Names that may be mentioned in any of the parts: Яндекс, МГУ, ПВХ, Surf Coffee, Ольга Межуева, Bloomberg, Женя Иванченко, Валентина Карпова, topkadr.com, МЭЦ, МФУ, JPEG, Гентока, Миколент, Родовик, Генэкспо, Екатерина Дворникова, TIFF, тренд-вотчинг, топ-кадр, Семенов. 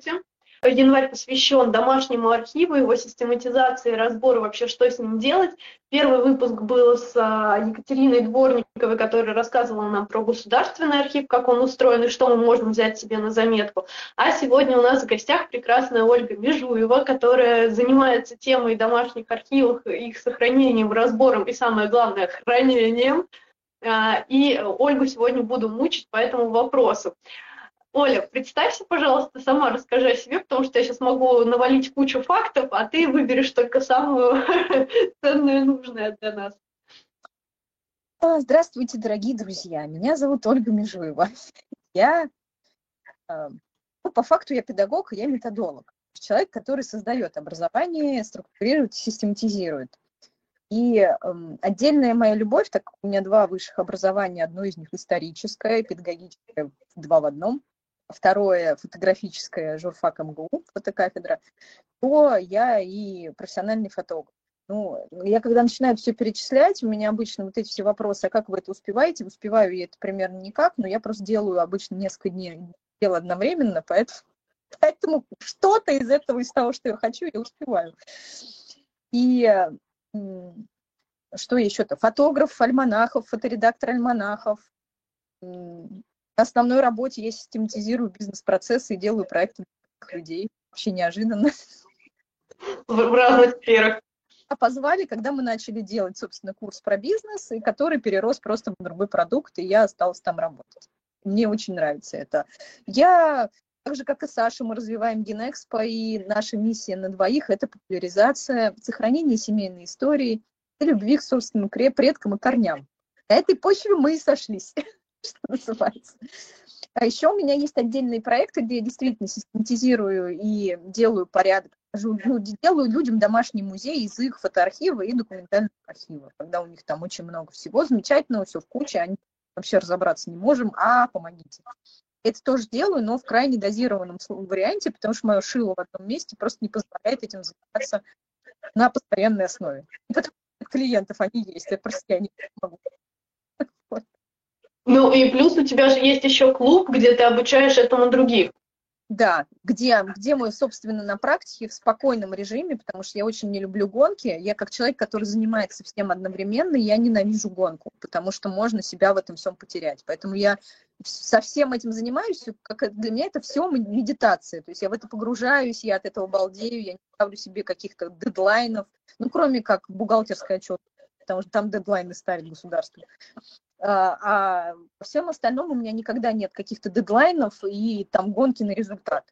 Здравствуйте. Январь посвящен домашнему архиву, его систематизации, разбору вообще, что с ним делать. Первый выпуск был с Екатериной Дворниковой, которая рассказывала нам про государственный архив, как он устроен и что мы можем взять себе на заметку. А сегодня у нас в гостях прекрасная Ольга Межуева, которая занимается темой домашних архивов, их сохранением, разбором и, самое главное, хранением. И Ольгу сегодня буду мучить по этому вопросу. Оля, представься, пожалуйста, сама расскажи о себе, потому что я сейчас могу навалить кучу фактов, а ты выберешь только самую ценную и нужную для нас. Здравствуйте, дорогие друзья. Меня зовут Ольга Межуева. Я, по факту, я педагог, я методолог. Человек, который создает образование, структурирует, систематизирует. И отдельная моя любовь, так как у меня два высших образования, одно из них историческое, педагогическое, два в одном, второе фотографическое, журфак МГУ, фотокафедра, то я и профессиональный фотограф. Ну, я когда начинаю все перечислять, у меня обычно вот эти все вопросы, а как вы это успеваете? Успеваю я это примерно никак, но я просто делаю обычно несколько дней дел одновременно, поэтому что-то из этого, из того, что я хочу, я успеваю. И что еще-то? Фотограф альманахов, фоторедактор альманахов. На основной работе я систематизирую бизнес-процессы и делаю проекты для людей. Вообще неожиданно. В разных сферах. А позвали, когда мы начали делать, собственно, курс про бизнес, и который перерос просто в другой продукт, и я осталась там работать. Мне очень нравится это. Я, так же, как и Саша, мы развиваем Генэкспо, и наша миссия на двоих – это популяризация, сохранение семейной истории и любви к собственным предкам и корням. На этой почве мы и сошлись. Что называется. А еще у меня есть отдельные проекты, где я действительно систематизирую и делаю порядок, делаю людям домашний музей из их фотоархива и документального архива, когда у них там очень много всего замечательного, все в куче, они вообще разобраться не можем, а помогите. Это тоже делаю, но в крайне дозированном варианте, потому что мое шило в одном месте просто не позволяет этим заниматься на постоянной основе. И потому что клиентов они есть, я просто я не могу. Ну и плюс у тебя же есть еще клуб, где ты обучаешь этому других. Да, где мы, собственно, на практике в спокойном режиме, потому что я очень не люблю гонки. Я как человек, который занимается всем одновременно, я ненавижу гонку, потому что можно себя в этом всем потерять. Поэтому я со всем этим занимаюсь, как для меня это все медитация. То есть я в это погружаюсь, я от этого балдею, я не ставлю себе каких-то дедлайнов, ну кроме как бухгалтерская отчетность, потому что там дедлайны ставит государство. А во всем остальном у меня никогда нет каких-то дедлайнов и там гонки на результат.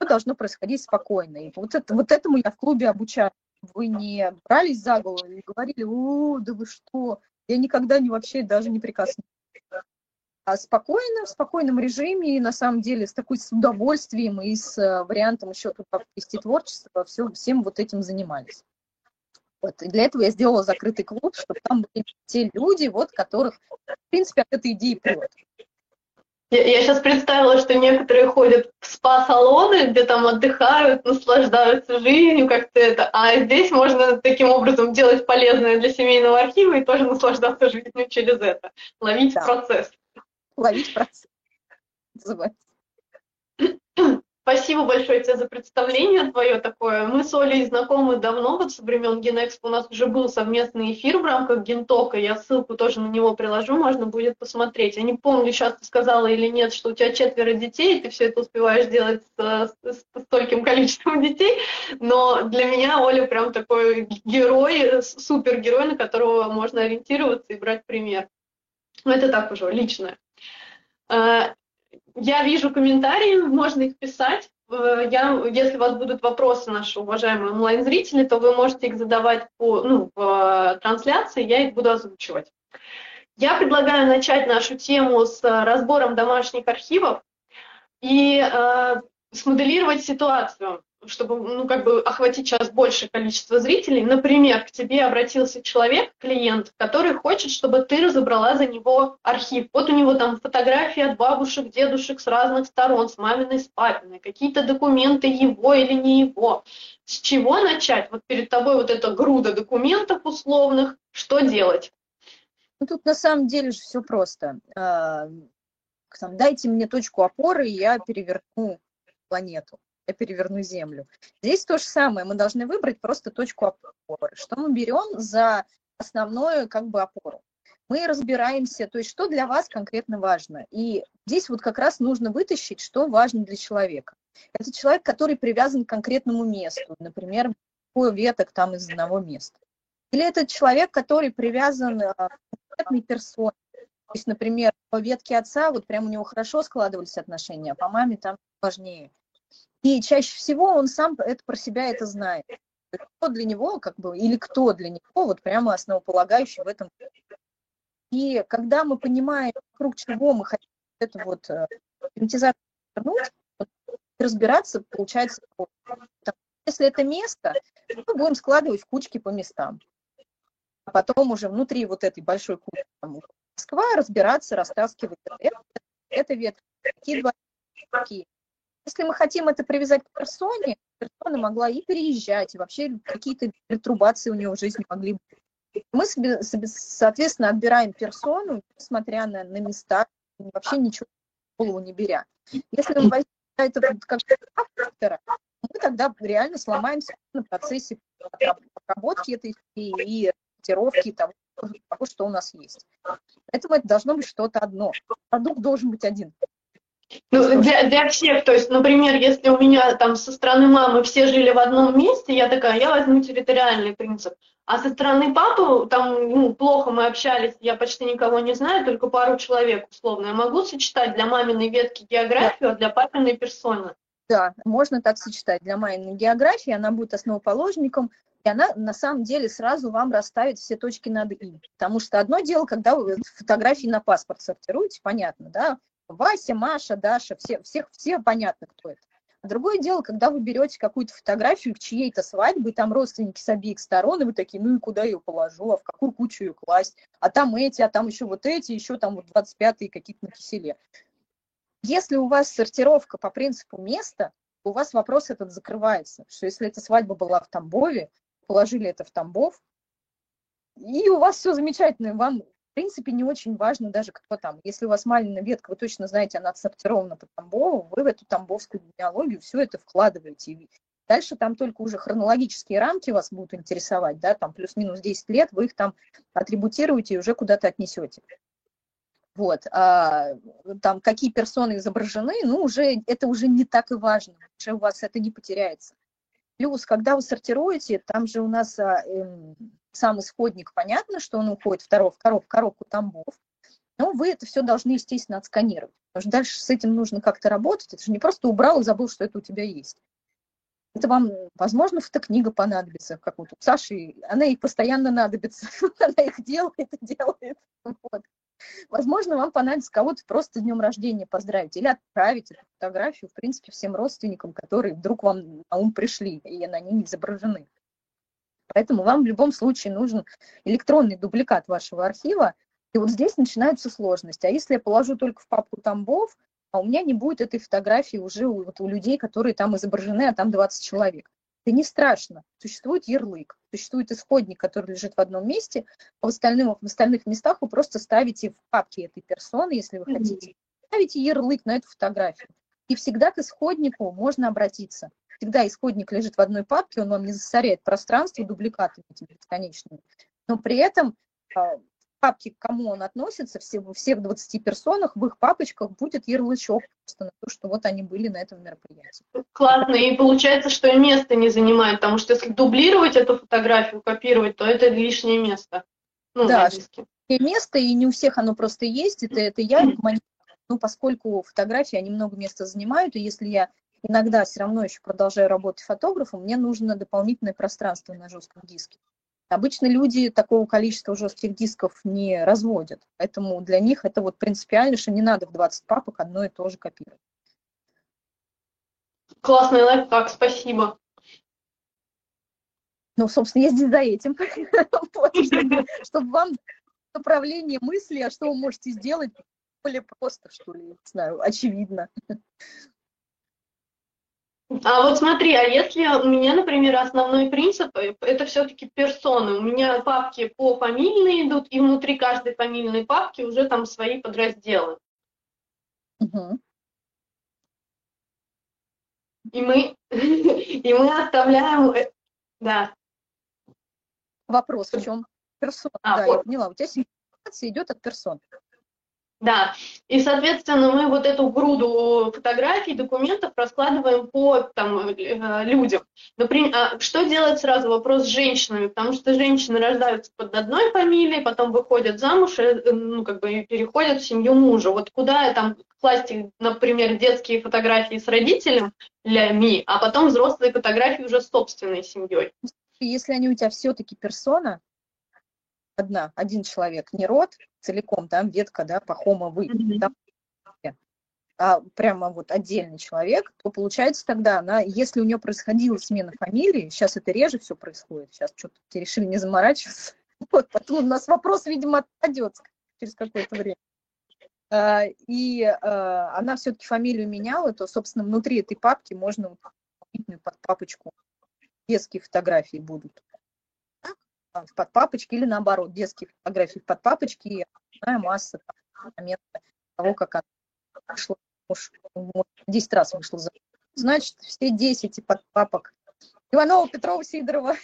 Все должно происходить спокойно. И вот этому я в клубе обучаю. Вы не брались за голову и говорили: «О, да вы что, я никогда не вообще даже не прикаснулась». А спокойно, в спокойном режиме, на самом деле, с удовольствием и с вариантом еще туда ввести творчество, всем вот этим занимались. Вот. И для этого я сделала закрытый клуб, чтобы там были те люди, которых, в принципе, от этой идеи прет. Я сейчас представила, что некоторые ходят в спа-салоны, где там отдыхают, наслаждаются жизнью, как-то это. А здесь можно таким образом делать полезное для семейного архива и тоже наслаждаться жизнью через это. Ловить процесс. Ловить процесс. Спасибо большое тебе за представление твое такое. Мы с Олей знакомы давно, со времен Генэкспо. У нас уже был совместный эфир в рамках Гентока. Я ссылку тоже на него приложу, можно будет посмотреть. Я не помню, сейчас ты сказала или нет, что у тебя 4 детей, и ты все это успеваешь делать с стольким количеством детей. Но для меня Оля прям такой герой, супергерой, на которого можно ориентироваться и брать пример. Но это так уже, личное. Я вижу комментарии, можно их писать. Если у вас будут вопросы, наши уважаемые онлайн-зрители, то вы можете их задавать в трансляции, я их буду озвучивать. Я предлагаю начать нашу тему с разбором домашних архивов и смоделировать ситуацию, чтобы охватить сейчас большее количество зрителей. Например, к тебе обратился человек, клиент, который хочет, чтобы ты разобрала за него архив. Вот у него там фотографии от бабушек, дедушек с разных сторон, с маминой, с папиной, какие-то документы его или не его. С чего начать? Вот перед тобой вот эта груда документов условных. Что делать? Ну, тут на самом деле же все просто. Дайте мне точку опоры, и я переверну планету. я переверну землю. Здесь то же самое, мы должны выбрать просто точку опоры. Что мы берем за основную как бы опору? Мы разбираемся, то есть что для вас конкретно важно. И здесь вот как раз нужно вытащить, что важно для человека. Это человек, который привязан к конкретному месту, например, веток там из одного места. Или это человек, который привязан к конкретной персоне. То есть, например, по ветке отца вот прям у него хорошо складывались отношения, а по маме там важнее. И чаще всего он сам это про себя это знает. Кто для него, как бы, или кто для него вот прямо основополагающий в этом. И когда мы понимаем, вокруг чего мы хотим эту вот гипнотизацию вернуть, разбираться, получается, если это место, то мы будем складывать в кучки по местам. А потом уже внутри вот этой большой кучки там, Москва, разбираться, растаскивать это ветки, такие два такие. Если мы хотим это привязать к персоне, персона могла и переезжать, и вообще какие-то перетрубации у нее в жизни могли быть. Мы, соответственно, отбираем персону, несмотря на места, вообще ничего в голову не беря. Если мы возьмем это как автора, мы тогда реально сломаемся на процессе проработки этой идеи и тестировки того, что у нас есть. Поэтому это должно быть что-то одно. Продукт должен быть один. Ну, для всех, то есть, например, если у меня там со стороны мамы все жили в одном месте, я такая, я возьму территориальный принцип. А со стороны папы, там, ну, плохо мы общались, я почти никого не знаю, только пару человек, условно. Я могу сочетать для маминой ветки географию, а для папиной персоны? Да, можно так сочетать. Для маминой географии она будет основоположником, и она на самом деле сразу вам расставит все точки над «и». Потому что одно дело, когда вы фотографии на паспорт сортируете, понятно, да? Вася, Маша, Даша, все понятно, кто это. Другое дело, когда вы берете какую-то фотографию к чьей-то свадьбе, и там родственники с обеих сторон, и вы такие, ну и куда ее положу, а в какую кучу ее класть, а там эти, а там еще вот эти, еще там вот 25-е какие-то на киселе. Если у вас сортировка по принципу места, у вас вопрос этот закрывается, что если эта свадьба была в Тамбове, положили это в Тамбов, и у вас все замечательно, вам... В принципе, не очень важно даже, кто там. Если у вас маленькая ветка, вы точно знаете, она отсортирована по Тамбову, вы в эту тамбовскую генеалогию все это вкладываете. И дальше там только уже хронологические рамки вас будут интересовать, да, там плюс-минус 10 лет, вы их там атрибутируете и уже куда-то отнесете. Вот. А там какие персоны изображены, ну, уже это уже не так и важно, уже у вас это не потеряется. Плюс, когда вы сортируете, там же у нас сам исходник, понятно, что он уходит в коробку Тамбов, но вы это все должны, естественно, отсканировать. Потому что дальше с этим нужно как-то работать. Это же не просто убрал и забыл, что это у тебя есть. Это вам, возможно, фотокнига понадобится какую-то. Саше, она ей постоянно надобится. Она их делает и делает. Вот. Возможно, вам понадобится кого-то просто с днем рождения поздравить или отправить эту фотографию, в принципе, всем родственникам, которые вдруг вам на ум пришли и на ней изображены. Поэтому вам в любом случае нужен электронный дубликат вашего архива, и вот здесь начинаются сложности. А если я положу только в папку Тамбов, а у меня не будет этой фотографии уже у людей, которые там изображены, а там 20 человек. Это не страшно. Существует ярлык, существует исходник, который лежит в одном месте, а в остальных местах вы просто ставите в папке этой персоны, если вы хотите, ставите ярлык на эту фотографию. И всегда к исходнику можно обратиться. Всегда исходник лежит в одной папке, он вам не засоряет пространство дубликатами этими бесконечными. Но при этом папки, к кому он относится, всех 20 персонах, в их папочках будет ярлычок просто на то, что вот они были на этом мероприятии. Классно, и получается, что и место не занимает, потому что если дублировать эту фотографию, копировать, то это лишнее место. Ну, да, и место, и не у всех оно просто есть, это я, ну, поскольку фотографии, они много места занимают, и если я иногда все равно еще продолжаю работать фотографом, мне нужно дополнительное пространство на жестком диске. Обычно люди такого количества жестких дисков не разводят, поэтому для них это вот принципиально, что не надо в 20 папок одно и то же копировать. Классный лайфхак, спасибо. Ну, собственно, я здесь за этим, чтобы вам направление мысли, а что вы можете сделать, более просто, что ли, не знаю, очевидно. А вот смотри, а если у меня, например, основной принцип, это все-таки персоны. У меня папки по фамильной идут, и внутри каждой фамильной папки уже там свои подразделы. Угу. И мы оставляем... Да. Вопрос в чем? Персона. Да, вот. Я поняла. У тебя сигнализация идет от персон. Да. И, соответственно, мы вот эту груду фотографий, документов раскладываем по там, людям. Например, что делать сразу? Вопрос с женщинами. Потому что женщины рождаются под одной фамилией, потом выходят замуж и, ну, как бы, переходят в семью мужа. Вот куда там класть, например, детские фотографии с родителями, а потом взрослые фотографии уже с собственной семьей. Если они у тебя все-таки персона, один человек, не род целиком, там ветка, да, Пахома, вы, там, а прямо вот отдельный человек, то получается тогда, если у нее происходила смена фамилии, сейчас это реже все происходит, сейчас что-то решили не заморачиваться, вот, потом у нас вопрос, видимо, отпадет через какое-то время. И она все-таки фамилию меняла, то, собственно, внутри этой папки можно под папочку детские фотографии будут. Под папочки или наоборот, детские фотографии под папочки, и масса моментов того, как она вышла, 10 раз вышла за. Значит, все 10 под папок. Иванова, Петрова, Сидорова.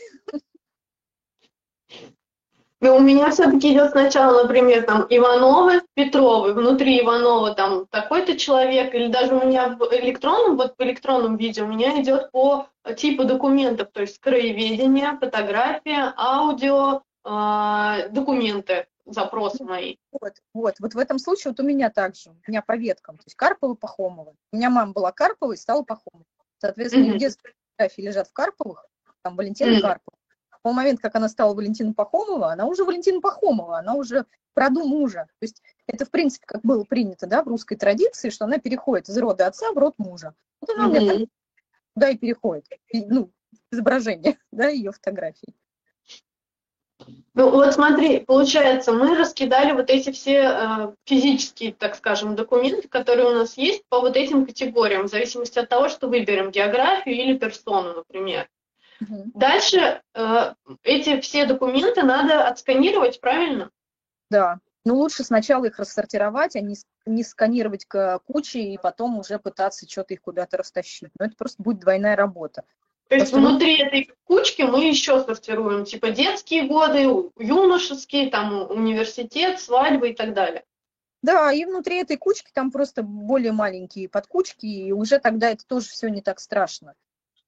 Но у меня все-таки идет сначала, например, там Ивановы, Петровы, внутри Иванова там такой-то человек, или даже у меня в электронном, вот в электронном виде у меня идет по типу документов, то есть краеведение, фотография, аудио, документы, запросы мои. Вот в этом случае вот у меня также, у меня по веткам, то есть Карпова, Пахомова. У меня мама была Карповой, стала Пахомовой. Соответственно, детские фотографии лежат в Карповых, там Валентина Карпова. В момент, как она стала Валентина Пахомова, она уже Валентина Пахомова, она уже в роду мужа. То есть это, в принципе, как было принято, да, в русской традиции, что она переходит из рода отца в род мужа. Вот она туда и переходит, изображение, ее фотографии. Ну вот смотри, получается, мы раскидали вот эти все физические, так скажем, документы, которые у нас есть по вот этим категориям, в зависимости от того, что выберем, географию или персону, например. Дальше эти все документы надо отсканировать, правильно? Да. Ну, лучше сначала их рассортировать, а не сканировать кучей и потом уже пытаться что-то их куда-то растащить. Но это просто будет двойная работа. То есть внутри этой кучки мы еще сортируем, типа детские годы, юношеские, там университет, свадьбы и так далее. Да, и внутри этой кучки там просто более маленькие подкучки, и уже тогда это тоже все не так страшно.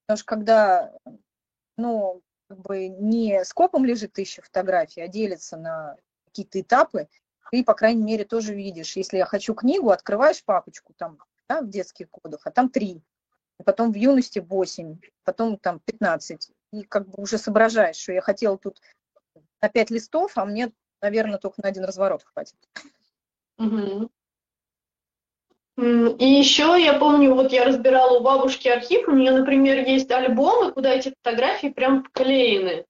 Потому что когда... не скопом лежит 1000 фотографий, а делится на какие-то этапы, ты, по крайней мере, тоже видишь. Если я хочу книгу, открываешь папочку там, в детских годах, а там 3, потом в юности 8, потом там 15, и как бы уже соображаешь, что я хотела тут на 5 листов, а мне, наверное, только на 1 разворот хватит. И еще я помню, вот я разбирала у бабушки архив, у нее, например, есть альбомы, куда эти фотографии прям вклеены.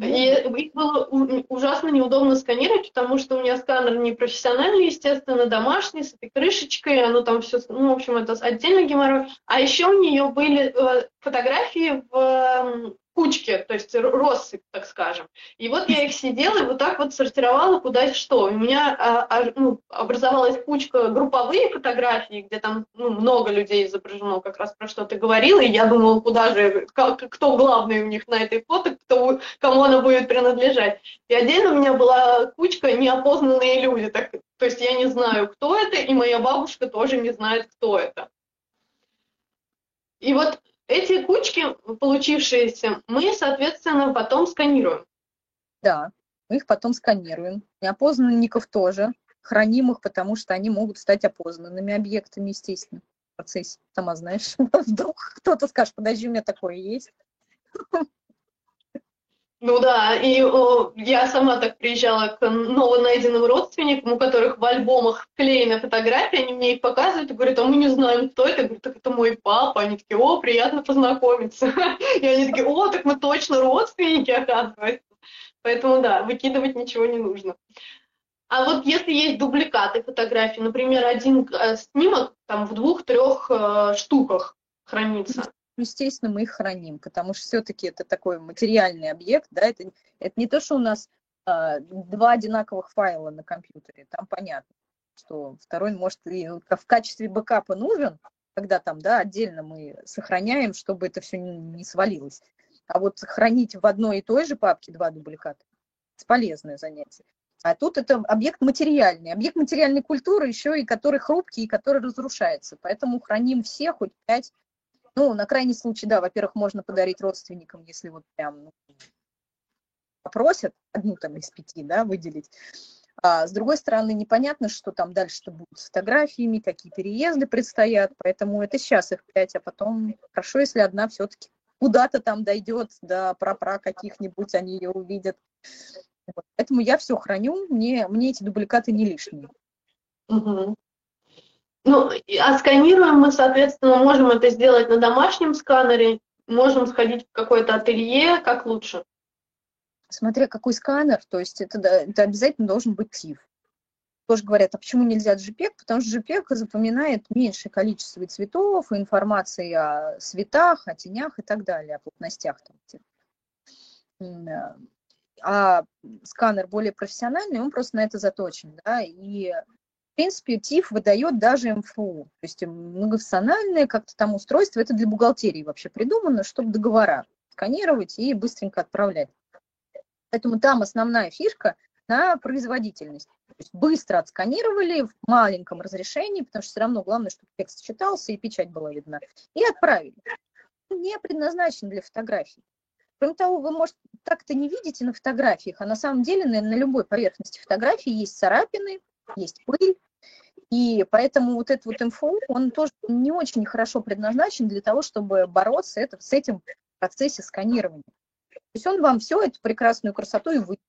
И их было ужасно неудобно сканировать, потому что у меня сканер не профессиональный, естественно, домашний, с этой крышечкой, оно там все, в общем, это отдельно геморрой. А еще у нее были фотографии в кучке, то есть россыпь, так скажем. И вот я их сидела и вот так вот сортировала, куда и что. У меня образовалась кучка групповые фотографии, где там много людей изображено, как раз про что ты говорила, и я думала, куда же, кто главный у них на этой фото, кому она будет принадлежать. И отдельно у меня была кучка неопознанные люди, то есть я не знаю, кто это, и моя бабушка тоже не знает, кто это. И вот эти кучки, получившиеся, мы, соответственно, потом сканируем. Да, мы их потом сканируем. Неопознанников тоже. Храним их, потому что они могут стать опознанными объектами, естественно, в процессе. Сама знаешь, вдруг кто-то скажет, подожди, у меня такое есть. Ну да, и я сама так приезжала к новонайденным родственникам, у которых в альбомах вклеена фотография, они мне их показывают и говорят, а мы не знаем, кто это. Я говорю, так это мой папа. Они такие, о, приятно познакомиться. И они такие, о, так мы точно родственники, оказывается. Поэтому да, выкидывать ничего не нужно. А вот если есть дубликаты фотографий, например, один снимок там в 2-3 штуках хранится. Естественно, мы их храним, потому что все-таки это такой материальный объект, да, это не то, что у нас 2 одинаковых файла на компьютере, там понятно, что второй может и в качестве бэкапа нужен, когда там, да, отдельно мы сохраняем, чтобы это все не свалилось. А вот хранить в одной и той же папке два дубликата – это полезное занятие. А тут это объект материальной культуры еще и который хрупкий, и который разрушается. Поэтому храним все, хоть 5. Ну, на крайний случай, да, во-первых, можно подарить родственникам, если вот прям попросят, одну там из 5, да, выделить. А с другой стороны, непонятно, что там дальше-то будут с фотографиями, какие переезды предстоят, поэтому это сейчас их 5, а потом хорошо, если одна все-таки куда-то там дойдет, да, пра-пра каких-нибудь, они ее увидят. Вот. Поэтому я все храню, мне эти дубликаты не лишние. Угу. Ну, а сканируем мы, соответственно, можем это сделать на домашнем сканере, можем сходить в какое-то ателье, как лучше. Смотря какой сканер, то есть это обязательно должен быть TIFF. Тоже говорят, а почему нельзя JPEG? Потому что JPEG запоминает меньшее количество цветов, информации о цветах, о тенях и так далее, о плотностях. А сканер более профессиональный, он просто на это заточен. Да? И, в принципе, TIFF выдает даже МФУ. То есть многофункциональное как-то там устройство, это для бухгалтерии вообще придумано, чтобы договора сканировать и быстренько отправлять. Поэтому там основная фишка на производительность. То есть быстро отсканировали в маленьком разрешении, потому что все равно главное, чтобы текст читался и печать была видна. И отправили. Не предназначен для фотографий. Кроме того, вы, может, так-то не видите на фотографиях, а на самом деле на любой поверхности фотографии есть царапины, есть пыль. И поэтому вот этот вот МФУ, он тоже не очень хорошо предназначен для того, чтобы бороться с этим в процессе сканирования. То есть он вам всю эту прекрасную красоту и выйдет.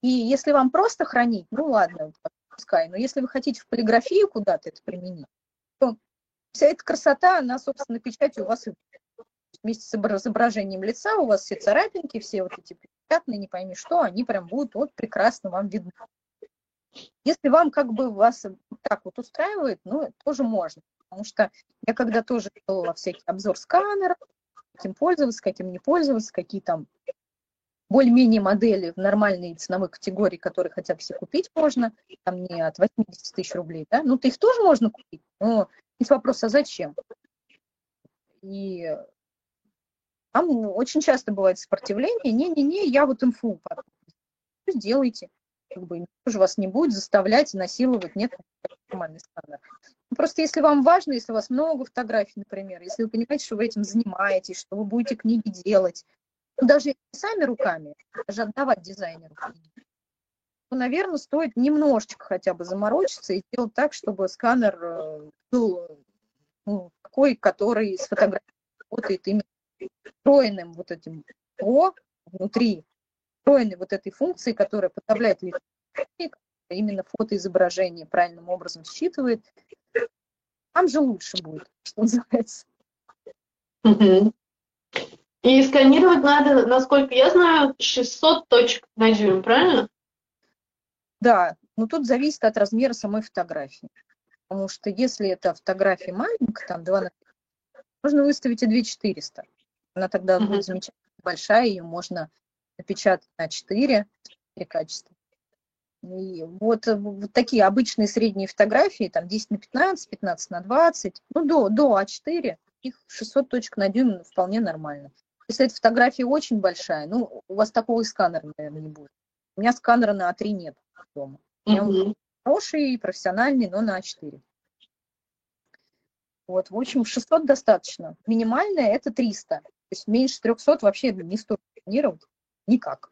И если вам просто хранить, ну ладно, пускай, но если вы хотите в полиграфии куда-то это применить, то вся эта красота, она, собственно, печатью у вас и вместе с изображением лица, у вас все царапинки, все вот эти пятна, не пойми что, они прям будут вот прекрасно вам видны. Если вам как бы вас так вот устраивает, ну, тоже можно. Потому что я когда тоже делала всякий обзор сканеров, каким пользоваться, каким не пользоваться, какие там более-менее модели в нормальной ценовой категории, которые хотя бы все купить можно, там не от 80 тысяч рублей, да, ну, то их тоже можно купить, но есть вопрос, а зачем? И там очень часто бывает сопротивление, не-не-не, я вот МФУ потом. Сделайте, как бы, никто же вас не будет заставлять, насиловать, нет, нормальный сканер. Просто если вам важно, если у вас много фотографий, например, если вы понимаете, что вы этим занимаетесь, что вы будете книги делать, ну, даже сами руками, даже отдавать дизайнеру, то, наверное, стоит немножечко хотя бы заморочиться и сделать так, чтобы сканер был, ну, такой, который с фотографией работает именно встроенным вот этим ПО внутри, встроенной вот этой функции, которая подавляет лицо, именно фотоизображение правильным образом считывает. Там же лучше будет, что называется. Угу. И сканировать надо, насколько я знаю, 600 точек на дюйм, правильно? Да, но тут зависит от размера самой фотографии. Потому что если это фотография маленькая, там 2 на 3, можно выставить и 2400. Она тогда будет замечательно большая, ее можно напечатать на 4 качества. И вот такие обычные средние фотографии, там 10 на 15, 15 на 20, ну до А4, их 600 точек на дюйм вполне нормально. Если эта фотография очень большая, ну, у вас такого и сканера, наверное, не будет. У меня сканера на А3 нет дома. У меня он хороший, профессиональный, но на А4. Вот, в общем, 600 достаточно. Минимальное – это 300. То есть меньше 300 вообще не стоит планировать никак.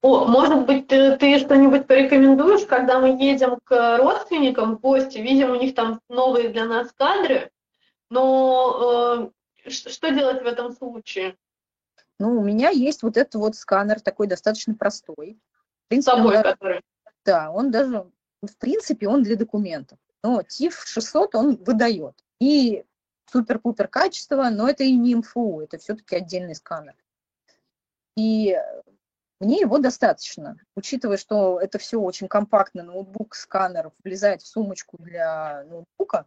О, может быть, ты что-нибудь порекомендуешь, когда мы едем к родственникам в гости, видим у них там новые для нас кадры, но что делать в этом случае? Ну, у меня есть вот этот вот сканер, такой достаточно простой. В принципе, с собой, который? Да, он даже, в принципе, он для документов. Но TIFF 600 он выдает. И супер-пупер качество, но это и не МФУ, это все-таки отдельный сканер. И мне его достаточно, учитывая, что это все очень компактно, ноутбук, сканер влезает в сумочку для ноутбука,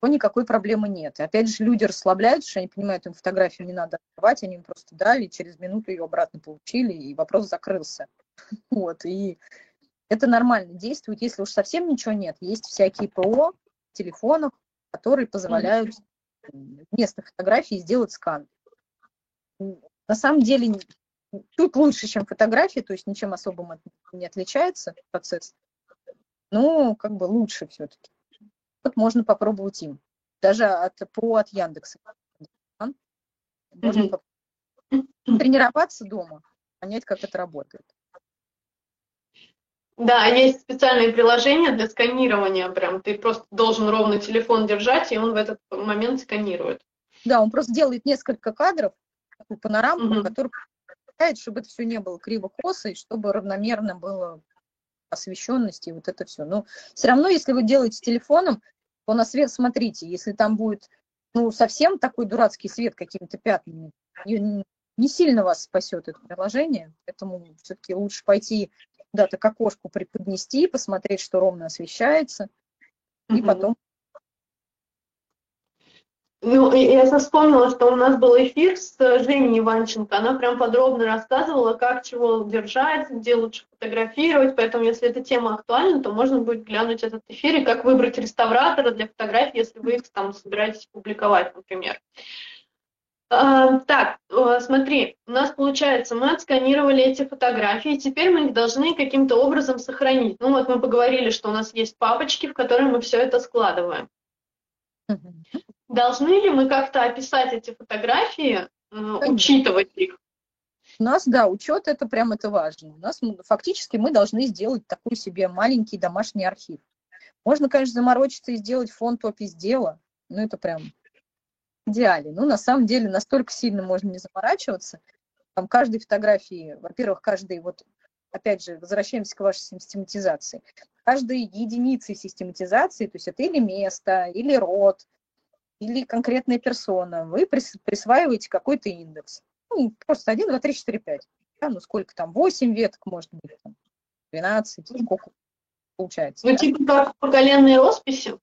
то никакой проблемы нет. И опять же, люди расслабляются, они понимают, им фотографию не надо открывать, они им просто дали, через минуту ее обратно получили, и вопрос закрылся. Вот, и это нормально действует, если уж совсем ничего нет. Есть всякие ПО в телефонах, которые позволяют вместо фотографии сделать скан. На самом деле тут лучше, чем фотографии, то есть ничем особым не отличается процесс, но как бы лучше все-таки. Вот можно попробовать им. Даже от Яндекса. Можно тренироваться дома, понять, как это работает. Да, есть специальные приложения для сканирования. Прям ты просто должен ровно телефон держать, и он в этот момент сканирует. Да, он просто делает несколько кадров, такую панорамку, которая позволяет, чтобы это все не было криво-косо, и чтобы равномерно было освещенность и вот это все. Но все равно, если вы делаете с телефоном, то на свет смотрите. Если там будет совсем такой дурацкий свет какими-то пятнами, не сильно вас спасет это приложение, поэтому все-таки лучше пойти куда-то к окошку преподнести, посмотреть, что ровно освещается, и потом... Я вспомнила, что у нас был эфир с Женей Иванченко, она прям подробно рассказывала, как чего держать, где лучше фотографировать, поэтому если эта тема актуальна, то можно будет глянуть этот эфир и как выбрать реставратора для фотографий, если вы их там собираетесь публиковать, например. Так, смотри, у нас получается, мы отсканировали эти фотографии, теперь мы их должны каким-то образом сохранить. Ну вот мы поговорили, что у нас есть папочки, в которые мы все это складываем. Должны ли мы как-то описать эти фотографии, учитывать их? У нас, да, учет это прям это важно. У нас фактически мы должны сделать такой себе маленький домашний архив. Можно, конечно, заморочиться и сделать фонд опись дела, но это прям... идеале. Ну, на самом деле, настолько сильно можно не заморачиваться. Там каждой фотографии, во-первых, каждой, вот, опять же, возвращаемся к вашей систематизации. Каждой единице систематизации, то есть это или место, или род, или конкретная персона, вы присваиваете какой-то индекс. Ну, просто 1, 2, 3, 4, 5. Да, ну, сколько там, 8 веток, может быть, 12, сколько получается. Ну, да? Типа как поколенные росписи?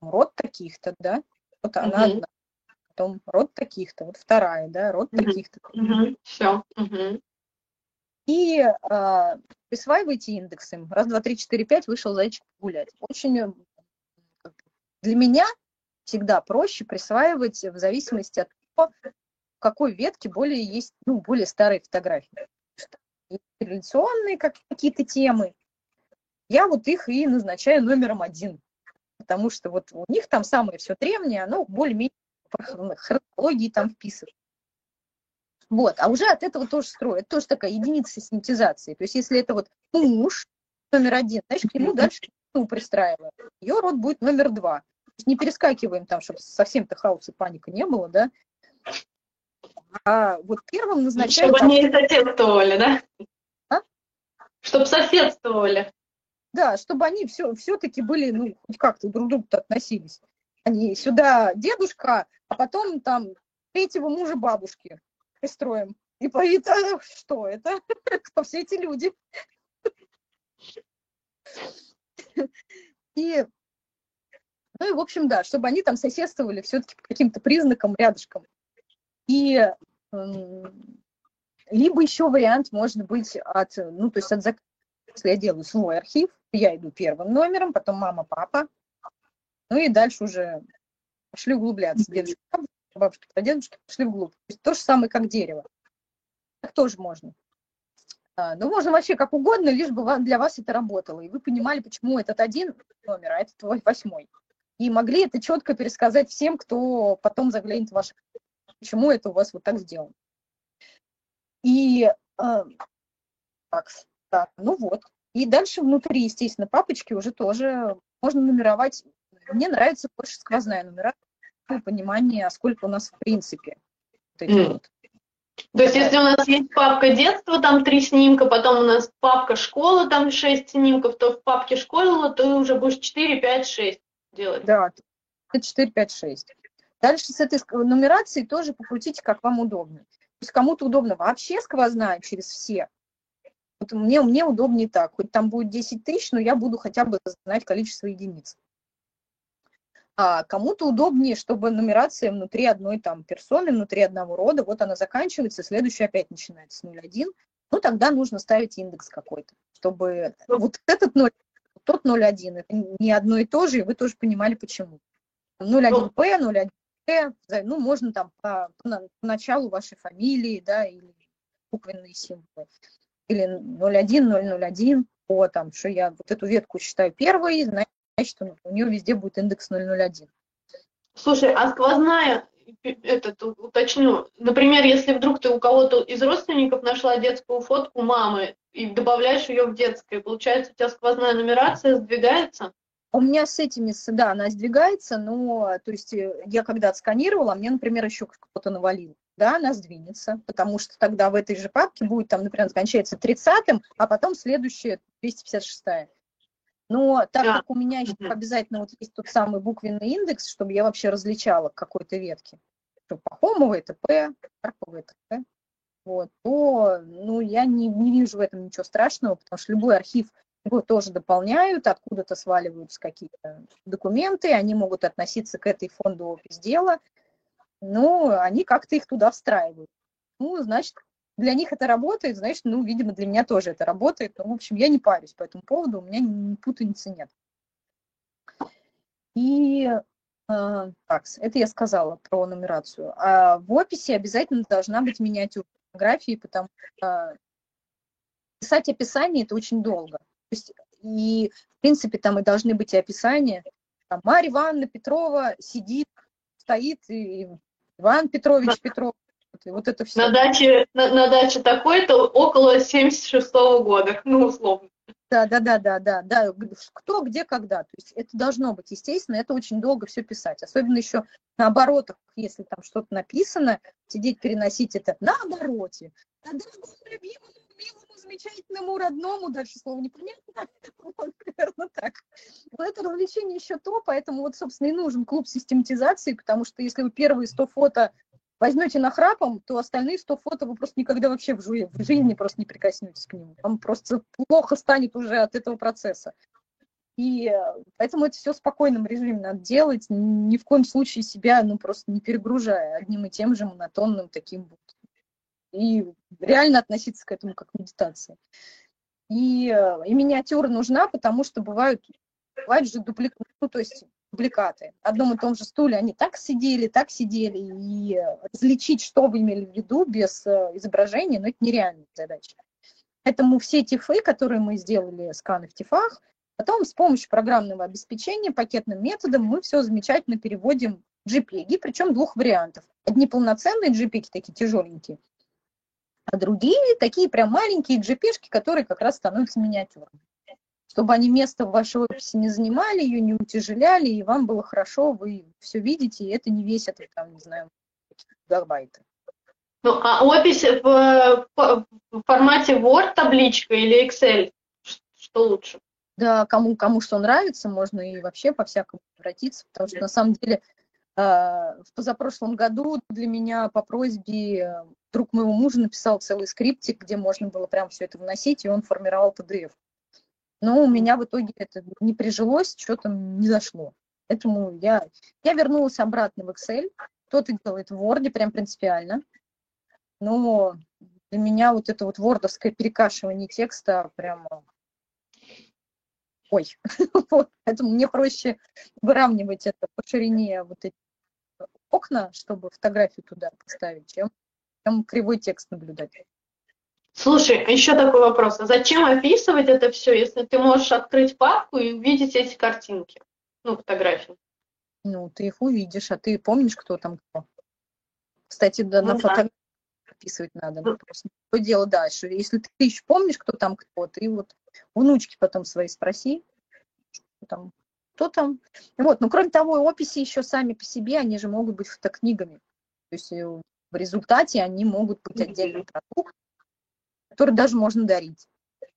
Род таких-то, да, вот она одна, потом род таких-то, вот вторая, да, род таких-то. Все. И присваивайте индексы. Раз, два, три, четыре, пять, вышел зайчик гулять. Очень для меня всегда проще присваивать в зависимости от того, в какой ветке более есть, ну, более старые фотографии. Есть традиционные какие-то темы. Я вот их и назначаю номером 1. Потому что вот у них там самое все древнее, оно более-менее по хронологии там вписано. Вот, а уже от этого тоже строят. Тоже такая единица систематизации. То есть если это вот муж номер 1, значит, к нему дальше пристраиваем. Ее род будет номер 2. То есть не перескакиваем там, чтобы совсем-то хаос и паника не было, да. А вот первым назначаем... Чтобы они соседствовали, да? А? Чтобы соседствовали. Да, чтобы они все-таки были, ну, хоть как-то друг к другу-то относились. Они сюда дедушка, а потом там третьего мужа бабушки пристроим. И поедут, а, что это? Кто все эти люди? Ну и, в общем, да, чтобы они там соседствовали все-таки по каким-то признакам рядышком. И либо еще вариант может быть от, ну, то есть от заказа. Если я делаю свой архив, я иду первым номером, потом мама, папа, ну и дальше уже пошли углубляться. Дедушка, бабушка, прадедушка, пошли вглубь. То, то же самое, как дерево. Так тоже можно. Но можно вообще как угодно, лишь бы для вас это работало. И вы понимали, почему этот 1 номер, а этот 8. И могли это четко пересказать всем, кто потом заглянет в ваш... Почему это у вас вот так сделано. И... Так, ну вот. И дальше внутри, естественно, папочки уже тоже можно нумеровать. Мне нравится больше сквозная нумерация, понимание, сколько у нас в принципе. Вот эти вот. То есть если у нас есть папка детства, там 3 снимка, потом у нас папка школа, там 6 снимков, то в папке школа ты уже будешь 4, 5, 6 делать. Да, 4, 5, 6. Дальше с этой нумерацией тоже покрутите, как вам удобно. То есть кому-то удобно вообще сквозная через все. Вот мне удобнее так, хоть там будет 10 тысяч, но я буду хотя бы знать количество единиц. А кому-то удобнее, чтобы нумерация внутри одной там персоны, внутри одного рода, вот она заканчивается, следующая опять начинается с 0,1, ну тогда нужно ставить индекс какой-то, чтобы вот этот 0 тот 0,1. Это не одно и то же, и вы тоже понимали, почему. 0,1П, 0,1Т, ну, можно там по началу вашей фамилии, да, или буквенные символы. Или 0,1, 0,01, по там, что я вот эту ветку считаю первой, значит, у нее везде будет индекс 0,01. Слушай, а сквозная, уточню, например, если вдруг ты у кого-то из родственников нашла детскую фотку мамы и добавляешь ее в детское, получается, у тебя сквозная нумерация сдвигается? У меня с этими, да, она сдвигается, но, то есть, я когда отсканировала, мне, например, еще кто-то навалил, да, она сдвинется, потому что тогда в этой же папке будет, там, например, кончается 30-м, а потом следующая 256-я. Но так как у меня еще обязательно вот есть тот самый буквенный индекс, чтобы я вообще различала к какой-то ветке, что Пахомова это П, Карпова это П, вот, то, ну, я не вижу в этом ничего страшного, потому что любой архив его тоже дополняют, откуда-то сваливаются какие-то документы, они могут относиться к этой фондовой опись дела, но они как-то их туда встраивают. Ну, значит, для них это работает, значит, ну, видимо, для меня тоже это работает. Ну, в общем, я не парюсь по этому поводу, у меня путаницы нет. И так, это я сказала про нумерацию. А в описи обязательно должна быть миниатюра фотографии, потому что писать описание – это очень долго. То есть, и, в принципе, там и должны быть и описания. Там, Марья Ивановна Петрова сидит, стоит, и Иван Петрович Петров. Вот это все. На даче такой-то около 76-го года, ну, условно. Да. Кто, где, когда. То есть это должно быть, естественно, это очень долго все писать. Особенно еще на оборотах, если там что-то написано, сидеть, переносить это на обороте. На дорогому, любимому, милому, замечательному, родному, дальше слово непонятно, вот, примерно так. Но это развлечение еще то, поэтому вот, собственно, и нужен клуб систематизации, потому что если вы первые 100 фото возьмете нахрапом, то остальные 100 фото вы просто никогда вообще в жизни просто не прикоснетесь к нему. Вам просто плохо станет уже от этого процесса. И поэтому это все в спокойном режиме надо делать, ни в коем случае себя, ну, просто не перегружая одним и тем же монотонным таким вот. И реально относиться к этому как к медитации. И миниатюра нужна, потому что бывают же дубликаты, ну, то есть дубликаты. В одном и том же стуле они так сидели, и различить, что вы имели в виду без изображения, ну, это нереальная задача. Поэтому все тифы, которые мы сделали, сканы в тифах, потом с помощью программного обеспечения, пакетным методом мы все замечательно переводим в JPEG, причем двух вариантов. Одни полноценные JPEG, такие тяжеленькие, а другие такие прям маленькие JPEG-шки, которые как раз становятся миниатюрами. Чтобы они место в вашей описи не занимали, ее не утяжеляли, и вам было хорошо, вы все видите, и это не весит, там, не знаю, гигабайты. Ну, а опись в формате Word, табличка или Excel? Что лучше? Да, кому что нравится, можно и вообще по-всякому обратиться, потому что, на самом деле, в позапрошлом году для меня по просьбе друг моего мужа написал целый скриптик, где можно было прям все это вносить, и он формировал PDF. Но у меня в итоге это не прижилось, что-то не зашло. Поэтому я вернулась обратно в Excel. Кто-то делает в Word, прям принципиально. Но для меня вот это вот вордовское перекашивание текста прям... Ой, поэтому мне проще выравнивать это по ширине вот эти окна, чтобы фотографию туда поставить, чем кривой текст наблюдать. Слушай, еще такой вопрос. А зачем описывать это все, если ты можешь открыть папку и увидеть эти картинки, ну, фотографии? Ну, ты их увидишь, а ты помнишь, кто там кто? Кстати, да, на фотографии описывать надо. Просто какое дело дальше. Если ты еще помнишь, кто там кто, ты вот внучки потом свои спроси, кто там. Вот, ну, кроме того, описи еще сами по себе, они же могут быть фотокнигами. То есть в результате они могут быть отдельным продуктом, который даже можно дарить.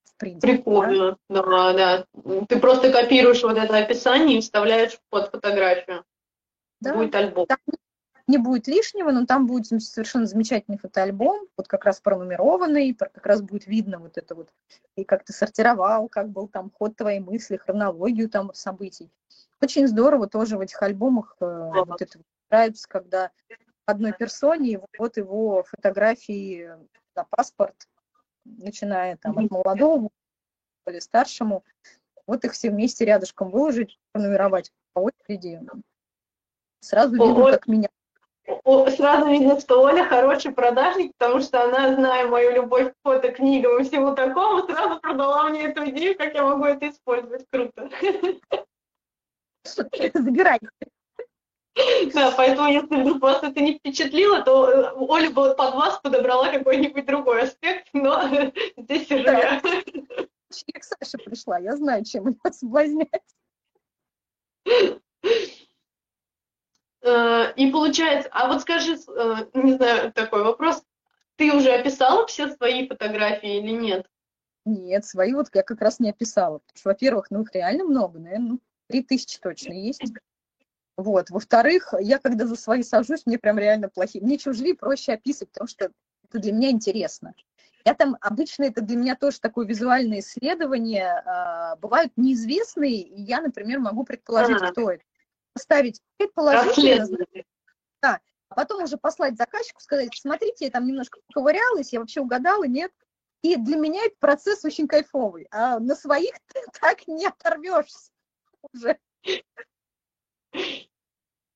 В принципе, прикольно, да. Ты просто копируешь вот это описание и вставляешь под фотографию. Да. Будет альбом. Там не будет лишнего, но там будет совершенно замечательный фотоальбом, вот как раз пронумерованный, как раз будет видно вот это вот, и как ты сортировал, как был там ход твоей мысли, хронологию там событий. Очень здорово тоже в этих альбомах вот это нравится, когда одной персоне вот его фотографии на паспорт, начиная там от молодого или старшему, вот их все вместе рядышком выложить, пронумеровать по очереди. Сразу видно, как меня. Сразу видно, что Оля хороший продажник, потому что она, зная мою любовь к фото, книгам и всему такому, сразу продала мне эту идею, как я могу это использовать. Круто. Забирай. Да, поэтому, если вдруг вас это не впечатлило, то Оля бы под вас подобрала какой-нибудь другой аспект, но здесь уже я. Я к Саше пришла, я знаю, чем ее соблазнять. И получается, а вот скажи, не знаю, такой вопрос, ты уже описала все свои фотографии или нет? Нет, свои вот я как раз не описала, потому что, во-первых, ну их реально много, наверное, 3000 точно есть. Вот, во-вторых, я когда за свои сажусь, мне прям реально плохие, мне чужие проще описывать, потому что это для меня интересно. Я там, обычно это для меня тоже такое визуальное исследование, бывают неизвестные, и я, например, могу предположить, кто это. Поставить предположительно, да, а потом уже послать заказчику, сказать, смотрите, я там немножко поковырялась, я вообще угадала, нет. И для меня этот процесс очень кайфовый, а на своих ты так не оторвешься уже.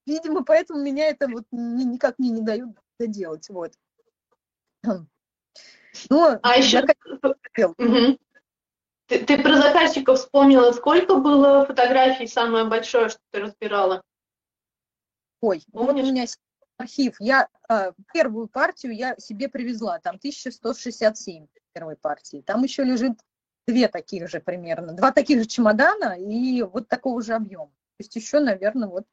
Видимо, поэтому меня это вот никак мне не дают доделать, вот. Но а еще... Ты про заказчиков вспомнила, сколько было фотографий, самое большое, что ты разбирала? Ой, помнишь? У меня архив. Я первую партию я себе привезла, там 1167 первой партии. Там еще лежит две таких же примерно, два таких же чемодана и вот такого же объема. То есть еще, наверное, вот...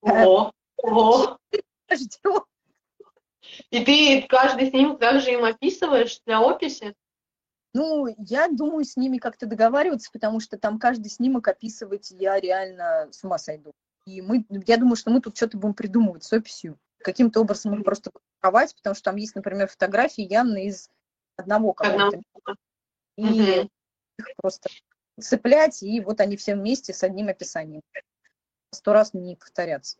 Ого! И ты каждый снимок также им описываешь для описи? Ну, я думаю, с ними как-то договариваться, потому что там каждый снимок описывать я реально с ума сойду. И мы, я думаю, что мы тут что-то будем придумывать с описью. Каким-то образом мы просто группировать, потому что там есть, например, фотографии явно из одного какого-то. И их просто цеплять, и вот они все вместе с одним описанием. 100 раз не повторяться.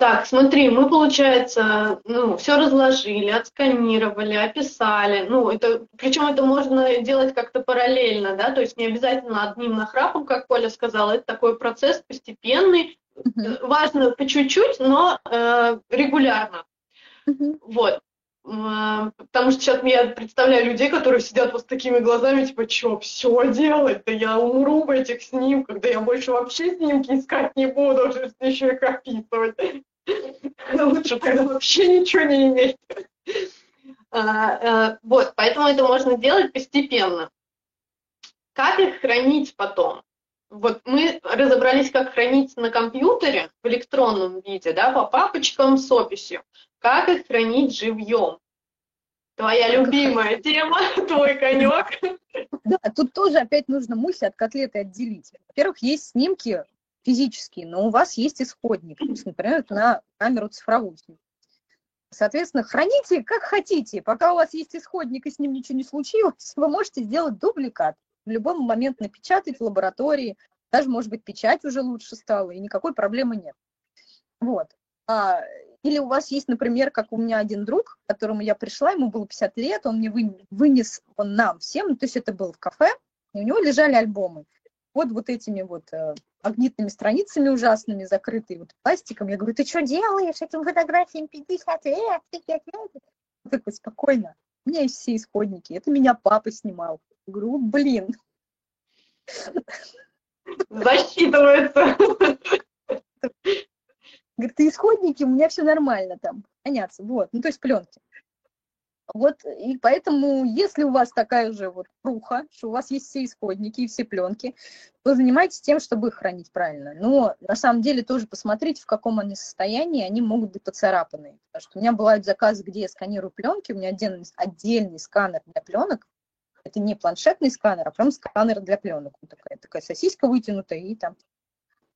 Так, смотри, мы, получается, ну, все разложили, отсканировали, описали. Ну, это, причем это можно делать как-то параллельно, да, то есть не обязательно одним нахрапом, как Коля сказала, это такой процесс постепенный, важно по чуть-чуть, но регулярно. Вот. Потому что сейчас я представляю людей, которые сидят вот с такими глазами, типа, что, все делать? Да я умру в этих снимках, да я больше вообще снимки искать не буду, еще их описывать. Лучше тогда вообще ничего не иметь. Вот, поэтому это можно делать постепенно. Как их хранить потом? Вот мы разобрались, как хранить на компьютере в электронном виде, да, по папочкам с описью. Как их хранить живьем? Твоя любимая тема, твой конек. Да, тут тоже опять нужно мысли от котлеты отделить. Во-первых, есть снимки физические, но у вас есть исходник, например, на камеру цифровую. Соответственно, храните как хотите. Пока у вас есть исходник и с ним ничего не случилось, вы можете сделать дубликат. В любой момент напечатать в лаборатории. Даже, может быть, печать уже лучше стала, и никакой проблемы нет. Вот. Или у вас есть, например, как у меня один друг, к которому я пришла, ему было 50 лет, он мне вынес, он нам всем, то есть это было в кафе, и у него лежали альбомы. Вот этими вот магнитными страницами ужасными, закрытые вот пластиком. Я говорю, ты что делаешь этим фотографиям 50 лет? 50 лет? Он такой, спокойно, у меня есть все исходники, это меня папа снимал. Я говорю, блин. Засчитывается. Говорит, ты исходники, у меня все нормально там, понятно, вот, ну, то есть пленки. Вот, и поэтому, если у вас такая же вот пруха, что у вас есть все исходники и все пленки, то занимайтесь тем, чтобы их хранить правильно. Но, на самом деле, тоже посмотрите, в каком они состоянии, они могут быть поцарапаны. Потому что у меня бывают заказы, где я сканирую пленки, у меня отдельный сканер для пленок, это не планшетный сканер, а прям сканер для пленок. Вот такая сосиска вытянутая, и там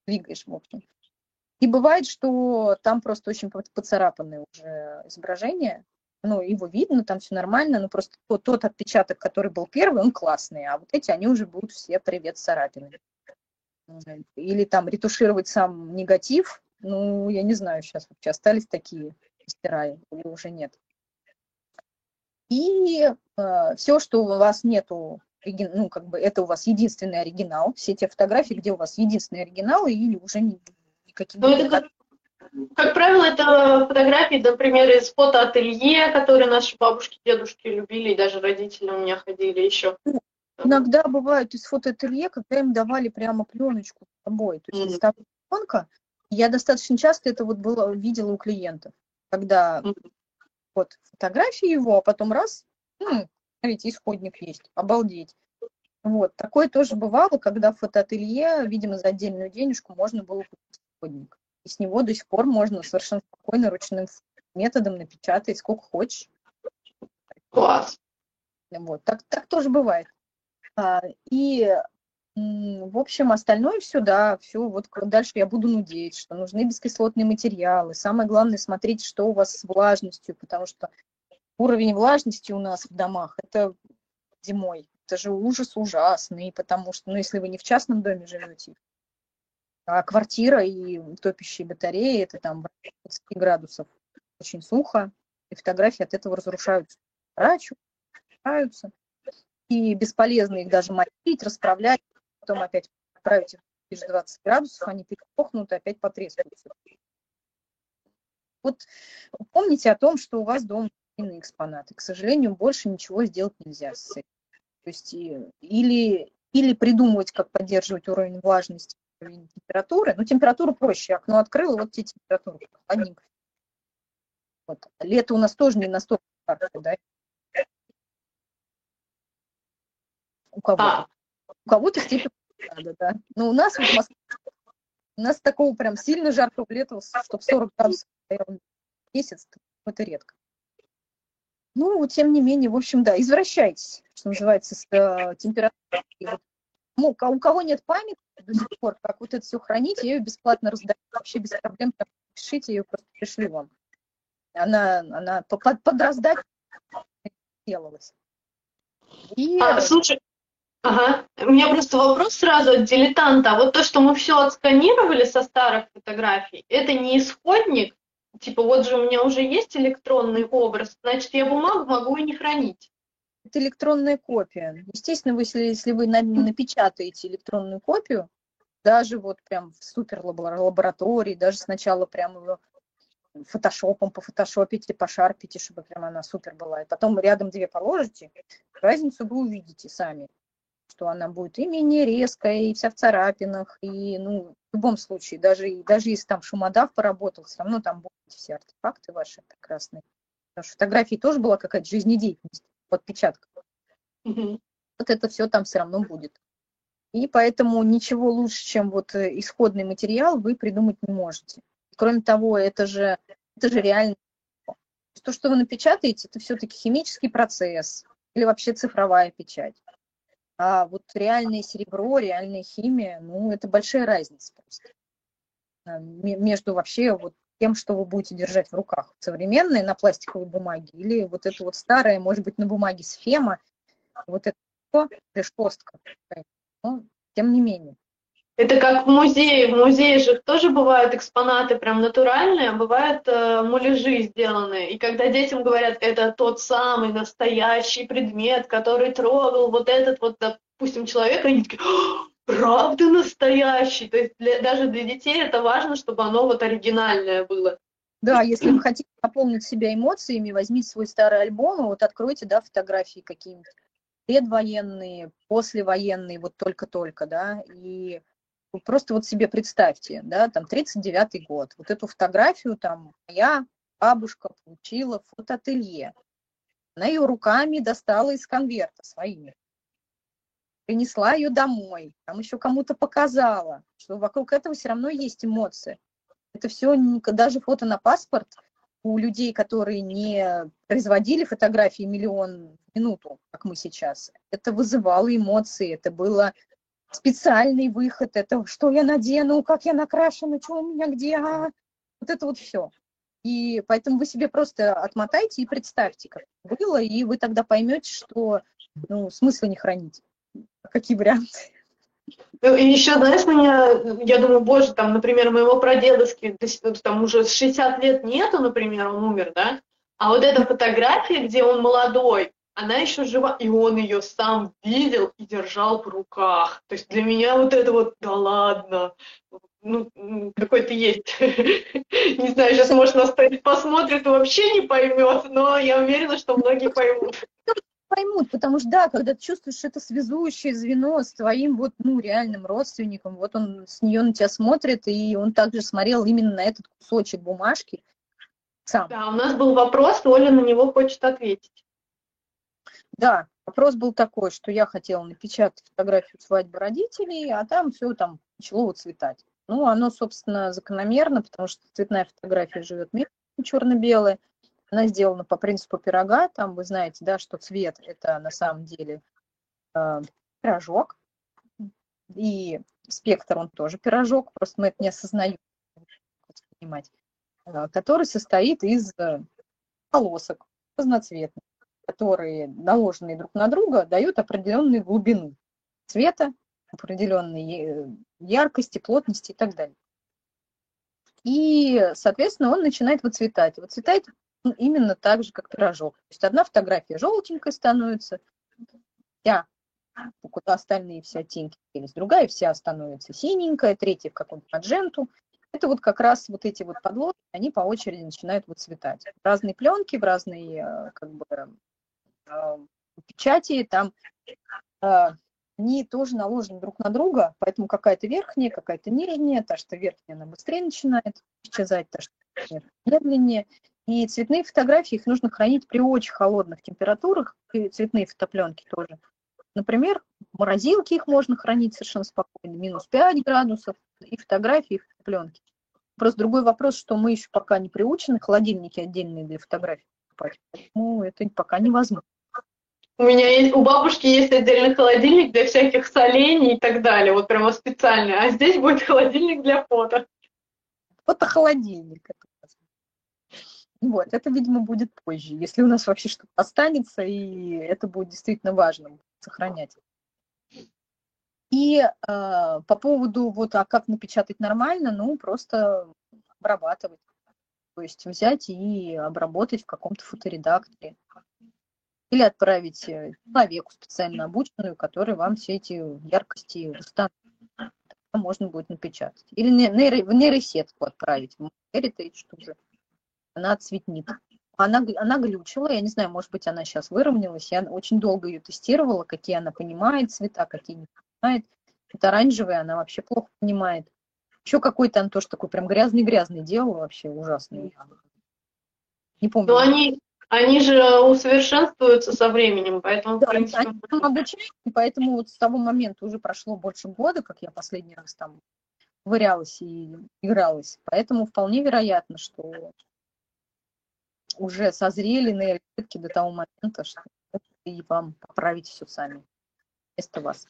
двигаешь, в общем. И бывает, что там просто очень поцарапанное уже изображение, ну, его видно, там все нормально, но просто тот отпечаток, который был первый, он классный, а вот эти, они уже будут все привет царапины. Или там ретушировать сам негатив, ну, я не знаю, сейчас вообще остались такие, стираю, или уже нет. И все, что у вас нету ну, как бы это у вас единственный оригинал, все те фотографии, где у вас единственный оригинал, или уже никакими... Ну, это, как правило, это фотографии, например, из фотоателье, которые наши бабушки, дедушки любили, и даже родители у меня ходили еще. Иногда бывают из фотоателье, когда им давали прямо пленочку с собой, то есть ставили пленка. Я достаточно часто это вот было, видела у клиентов, когда вот фотографии его, а потом раз, смотрите, исходник есть, обалдеть. Вот, такое тоже бывало, когда в фотоателье, видимо, за отдельную денежку можно было купить исходник. И с него до сих пор можно совершенно спокойно ручным методом напечатать сколько хочешь. Класс. Вот, так тоже бывает. И, в общем, остальное все, да, все, вот дальше я буду нудеть, что нужны бескислотные материалы. Самое главное смотреть, что у вас с влажностью, потому что уровень влажности у нас в домах, это зимой, это же ужас ужасный, потому что, ну, если вы не в частном доме живете, а квартира и топящие батареи, это там 20 градусов, очень сухо, и фотографии от этого разрушаются, и бесполезно их даже мочить, расправлять, потом опять отправить их через 20 градусов, они перепухнут и опять потрескаются. Вот помните о том, что у вас дома экспонаты. К сожалению, больше ничего сделать нельзя с этим. То есть или придумывать, как поддерживать уровень влажности, уровень температуры. Ну, температуру проще. Окно открыло, вот те температуры. Вот. Лето у нас тоже не настолько жаркое, да? У кого-то. У кого-то температура надо, да. Но у нас вот в Москве, у нас такого прям сильно жаркого лета, что в 40 градусов месяц, это редко. Ну, тем не менее, в общем, да, извращайтесь, что называется, с температурой. Ну, у кого нет памяти до сих пор, как вот это все хранить, я ее бесплатно раздаю, вообще без проблем, пишите, ее просто пришли вам. Она подраздать делалась. Слушай, у меня просто вопрос сразу от дилетанта. Вот то, что мы все отсканировали со старых фотографий, это не исходник? Типа, вот же у меня уже есть электронный образ, значит, я бумагу могу и не хранить. Это электронная копия. Естественно, вы, если вы напечатаете электронную копию, даже вот прям в суперлаборатории, даже сначала прям его фотошопом пофотошопите, пошарпите, чтобы прям она супер была, и потом рядом две положите, разницу вы увидите сами, что она будет и менее резкая, и вся в царапинах, и, ну, в любом случае, даже если там шумодав поработал, все равно там будут все артефакты ваши прекрасные. Потому что в фотографии тоже была какая-то жизнедеятельность, подпечатка. Вот это все там все равно будет. И поэтому ничего лучше, чем вот исходный материал, вы придумать не можете. Кроме того, это же реально. То, что вы напечатаете, это все-таки химический процесс или вообще цифровая печать. А вот реальное серебро, реальная химия, ну, это большая разница просто. Между вообще вот тем, что вы будете держать в руках. Современное на пластиковой бумаге или вот это вот старое, может быть, на бумаге с фема. Вот это шерстка. Но тем не менее. Это как в музее. В музее же тоже бывают экспонаты прям натуральные, а бывают муляжи сделанные. И когда детям говорят, это тот самый настоящий предмет, который трогал вот этот вот, допустим, человек, они такие, правда настоящий. То есть даже для детей это важно, чтобы оно вот оригинальное было. Да, если вы хотите наполнить себя эмоциями, возьмите свой старый альбом и вот откройте, да, фотографии какие-нибудь предвоенные, послевоенные, вот только-только, да, и... Просто вот себе представьте, да, там 39-й год, вот эту фотографию там моя бабушка получила в фотоателье. Она ее руками достала из конверта своими. Принесла ее домой, там еще кому-то показала, что вокруг этого все равно есть эмоции. Это все, даже фото на паспорт у людей, которые не производили фотографии миллион в минуту, как мы сейчас, это вызывало эмоции, это было... Специальный выход, это что я надену, как я накрашена, что у меня где, вот это вот все. И поэтому вы себе просто отмотайте и представьте, как было, и вы тогда поймете, что, ну, смысла не хранить. Какие варианты? И еще, знаешь, меня, я думаю, боже, там, например, моего прадедушки, там уже 60 лет нету, например, он умер, да? А вот эта фотография, где он молодой, она еще жива, и он ее сам видел и держал в руках. То есть для меня вот это вот, да ладно, ну, какой-то есть. Не знаю, сейчас, может, нас посмотрит и вообще не поймет, но я уверена, что многие поймут. Поймут, потому что, да, когда ты чувствуешь это связующее звено с твоим вот, ну, реальным родственником, вот он с нее на тебя смотрит, и он также смотрел именно на этот кусочек бумажки сам. Да, у нас был вопрос, Оля на него хочет ответить. Да, вопрос был такой, что я хотела напечатать фотографию свадьбы родителей, а там все там начало выцветать. Ну, оно, собственно, закономерно, потому что цветная фотография живет вместе, черно-белая. Она сделана по принципу пирога, там вы знаете, да, что цвет это на самом деле пирожок, и спектр он тоже пирожок, просто мы это не осознаем, который состоит из полосок разноцветных, которые наложенные друг на друга дают определенные глубины цвета, определенные яркости, плотности и так далее. И, соответственно, он начинает выцветать. Выцветает именно так же, как пирожок. То есть одна фотография желтенькая становится, вся, куда остальные все оттенки делись, другая вся становится синенькая, третья в каком-то мадженту. Это вот как раз вот эти вот подложки, они по очереди начинают выцветать. В разные пленки, в разные как бы печати, там они тоже наложены друг на друга, поэтому какая-то верхняя, какая-то нижняя, та, что верхняя, она быстрее начинает исчезать, та, что медленнее. И цветные фотографии, их нужно хранить при очень холодных температурах, и цветные фотопленки тоже. Например, в морозилке их можно хранить совершенно спокойно, минус 5 градусов, и фотографии, и фотопленки. Просто другой вопрос, что мы еще пока не приучены, холодильники отдельные для фотографий покупать, поэтому это пока невозможно. У меня есть, у бабушки есть отдельный холодильник для всяких солений и так далее, вот прямо специально, а здесь будет холодильник для фото. Фотохолодильник. Вот, это, видимо, будет позже, если у нас вообще что-то останется, и это будет действительно важно сохранять. И по поводу, вот, а как напечатать нормально, ну, просто обрабатывать. То есть взять и обработать в каком-то фоторедакторе. Или отправить человеку специально обученную, который вам все эти яркости установит. Можно будет напечатать. Или в нейросетку отправить, в Heritage тоже. Она цветник. Она глючила, я не знаю, может быть, она сейчас выровнялась. Я очень долго ее тестировала, какие она понимает цвета, какие не понимает. Это оранжевая, она вообще плохо понимает. Еще какой-то она тоже такой прям грязный-грязный делал, вообще ужасный. Не помню. Но они же усовершенствуются со временем, поэтому... Да, в принципе... они там обучаются, поэтому вот с того момента уже прошло больше года, как я последний раз там вырялась и игралась. Поэтому вполне вероятно, что... уже созрели нейросетки до того момента, что и вам поправить все сами. Вместо вас.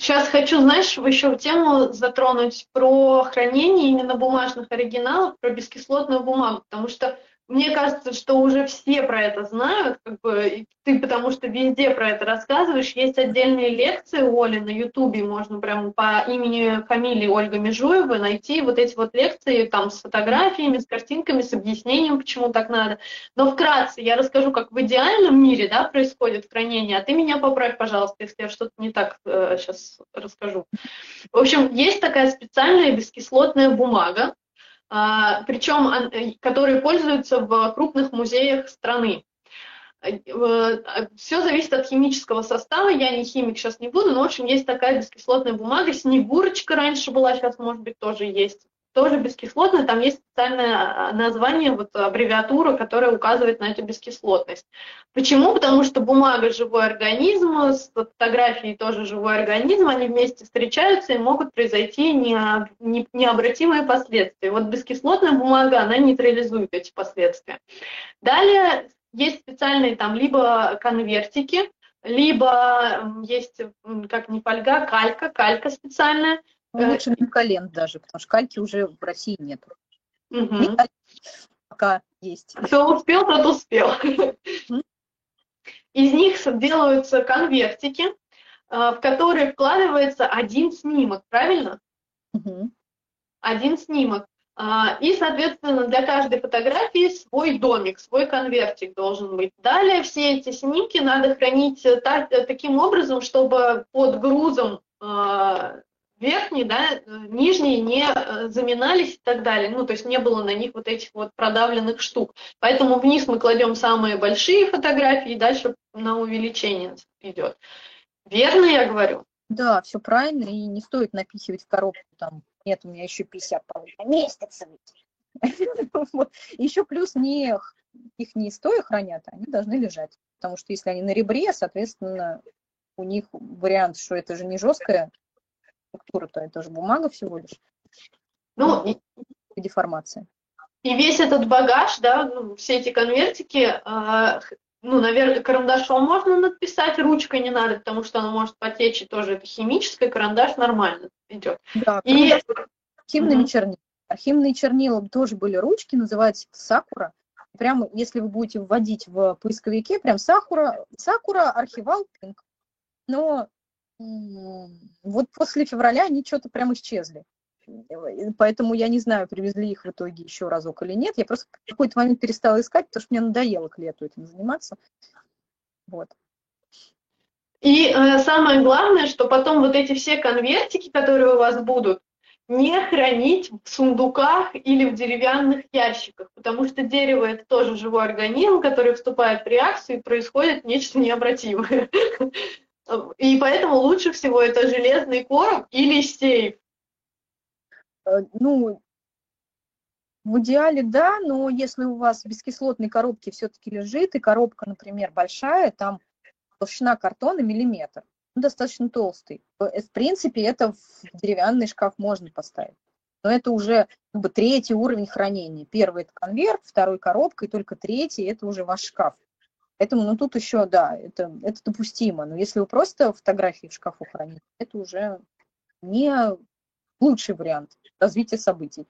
Сейчас хочу, знаешь, еще тему затронуть про хранение именно бумажных оригиналов, про бескислотную бумагу, потому что мне кажется, что уже все про это знают, как бы, ты потому что везде про это рассказываешь. Есть отдельные лекции у Оли на Ютубе, можно прямо по имени, фамилии Ольга Межуева найти вот эти вот лекции там с фотографиями, с картинками, с объяснением, почему так надо. Но вкратце я расскажу, как в идеальном мире, да, происходит хранение, а ты меня поправь, пожалуйста, если я что-то не так сейчас расскажу. В общем, есть такая специальная бескислотная бумага, причем которые пользуются в крупных музеях страны. Все зависит от химического состава, я не химик, сейчас не буду, но в общем есть такая бескислотная бумага, снегурочка раньше была, сейчас может быть тоже есть, тоже бескислотная, там есть специальное название, вот аббревиатура, которая указывает на эту бескислотность. Почему? Потому что бумага живой организм, с фотографией тоже живой организм, они вместе встречаются и могут произойти необратимые последствия. Вот бескислотная бумага, она нейтрализует эти последствия. Далее есть специальные там либо конвертики, либо есть, как не фольга, калька специальная. Ну, лучше миколент даже, потому что кальки уже в России нет. Угу. Пока есть. Кто успел, тот успел. Из них делаются конвертики, в которые вкладывается один снимок, правильно? Угу. Один снимок. И, соответственно, для каждой фотографии свой домик, свой конвертик должен быть. Далее все эти снимки надо хранить таким образом, чтобы под грузом верхний, да, нижний не заминались и так далее. Ну, то есть не было на них вот этих вот продавленных штук. Поэтому вниз мы кладем самые большие фотографии, и дальше на увеличение идет. Верно я говорю? Да, все правильно, и не стоит напихивать в коробку там. Нет, у меня еще 50 поместится. Еще плюс их не стоя хранят, они должны лежать. Потому что если они на ребре, соответственно, у них вариант, что это же не жесткая структура, то это же бумага всего лишь. Ну, и деформация. И весь этот багаж, да, ну, все эти конвертики, ну, наверное, карандашом можно надписать, ручкой не надо, потому что она может потечь, и тоже это химическое, карандаш нормально идет. Да, и... архивными чернилами. Архивные чернила тоже были ручки, называется сакура. Прямо, если вы будете вводить в поисковике, прям сакура, архивал, пинг. Но вот после февраля они что-то прям исчезли. Поэтому я не знаю, привезли их в итоге еще разок или нет. Я просто в какой-то момент перестала искать, потому что мне надоело к лету этим заниматься. Вот. И самое главное, что потом вот эти все конвертики, которые у вас будут, не хранить в сундуках или в деревянных ящиках, потому что дерево – это тоже живой организм, который вступает в реакцию, и происходит нечто необратимое. И поэтому лучше всего это железный короб или сейф. Ну, в идеале, да, но если у вас в бескислотной коробке все-таки лежит, и коробка, например, большая, там толщина картона миллиметр, ну, достаточно толстый. В принципе, это в деревянный шкаф можно поставить. Но это уже как бы третий уровень хранения. Первый – это конверт, второй – коробка, и только третий – это уже ваш шкаф. Поэтому, ну, тут еще, да, это допустимо. Но если вы просто фотографии в шкафу храните, это уже не лучший вариант развития событий.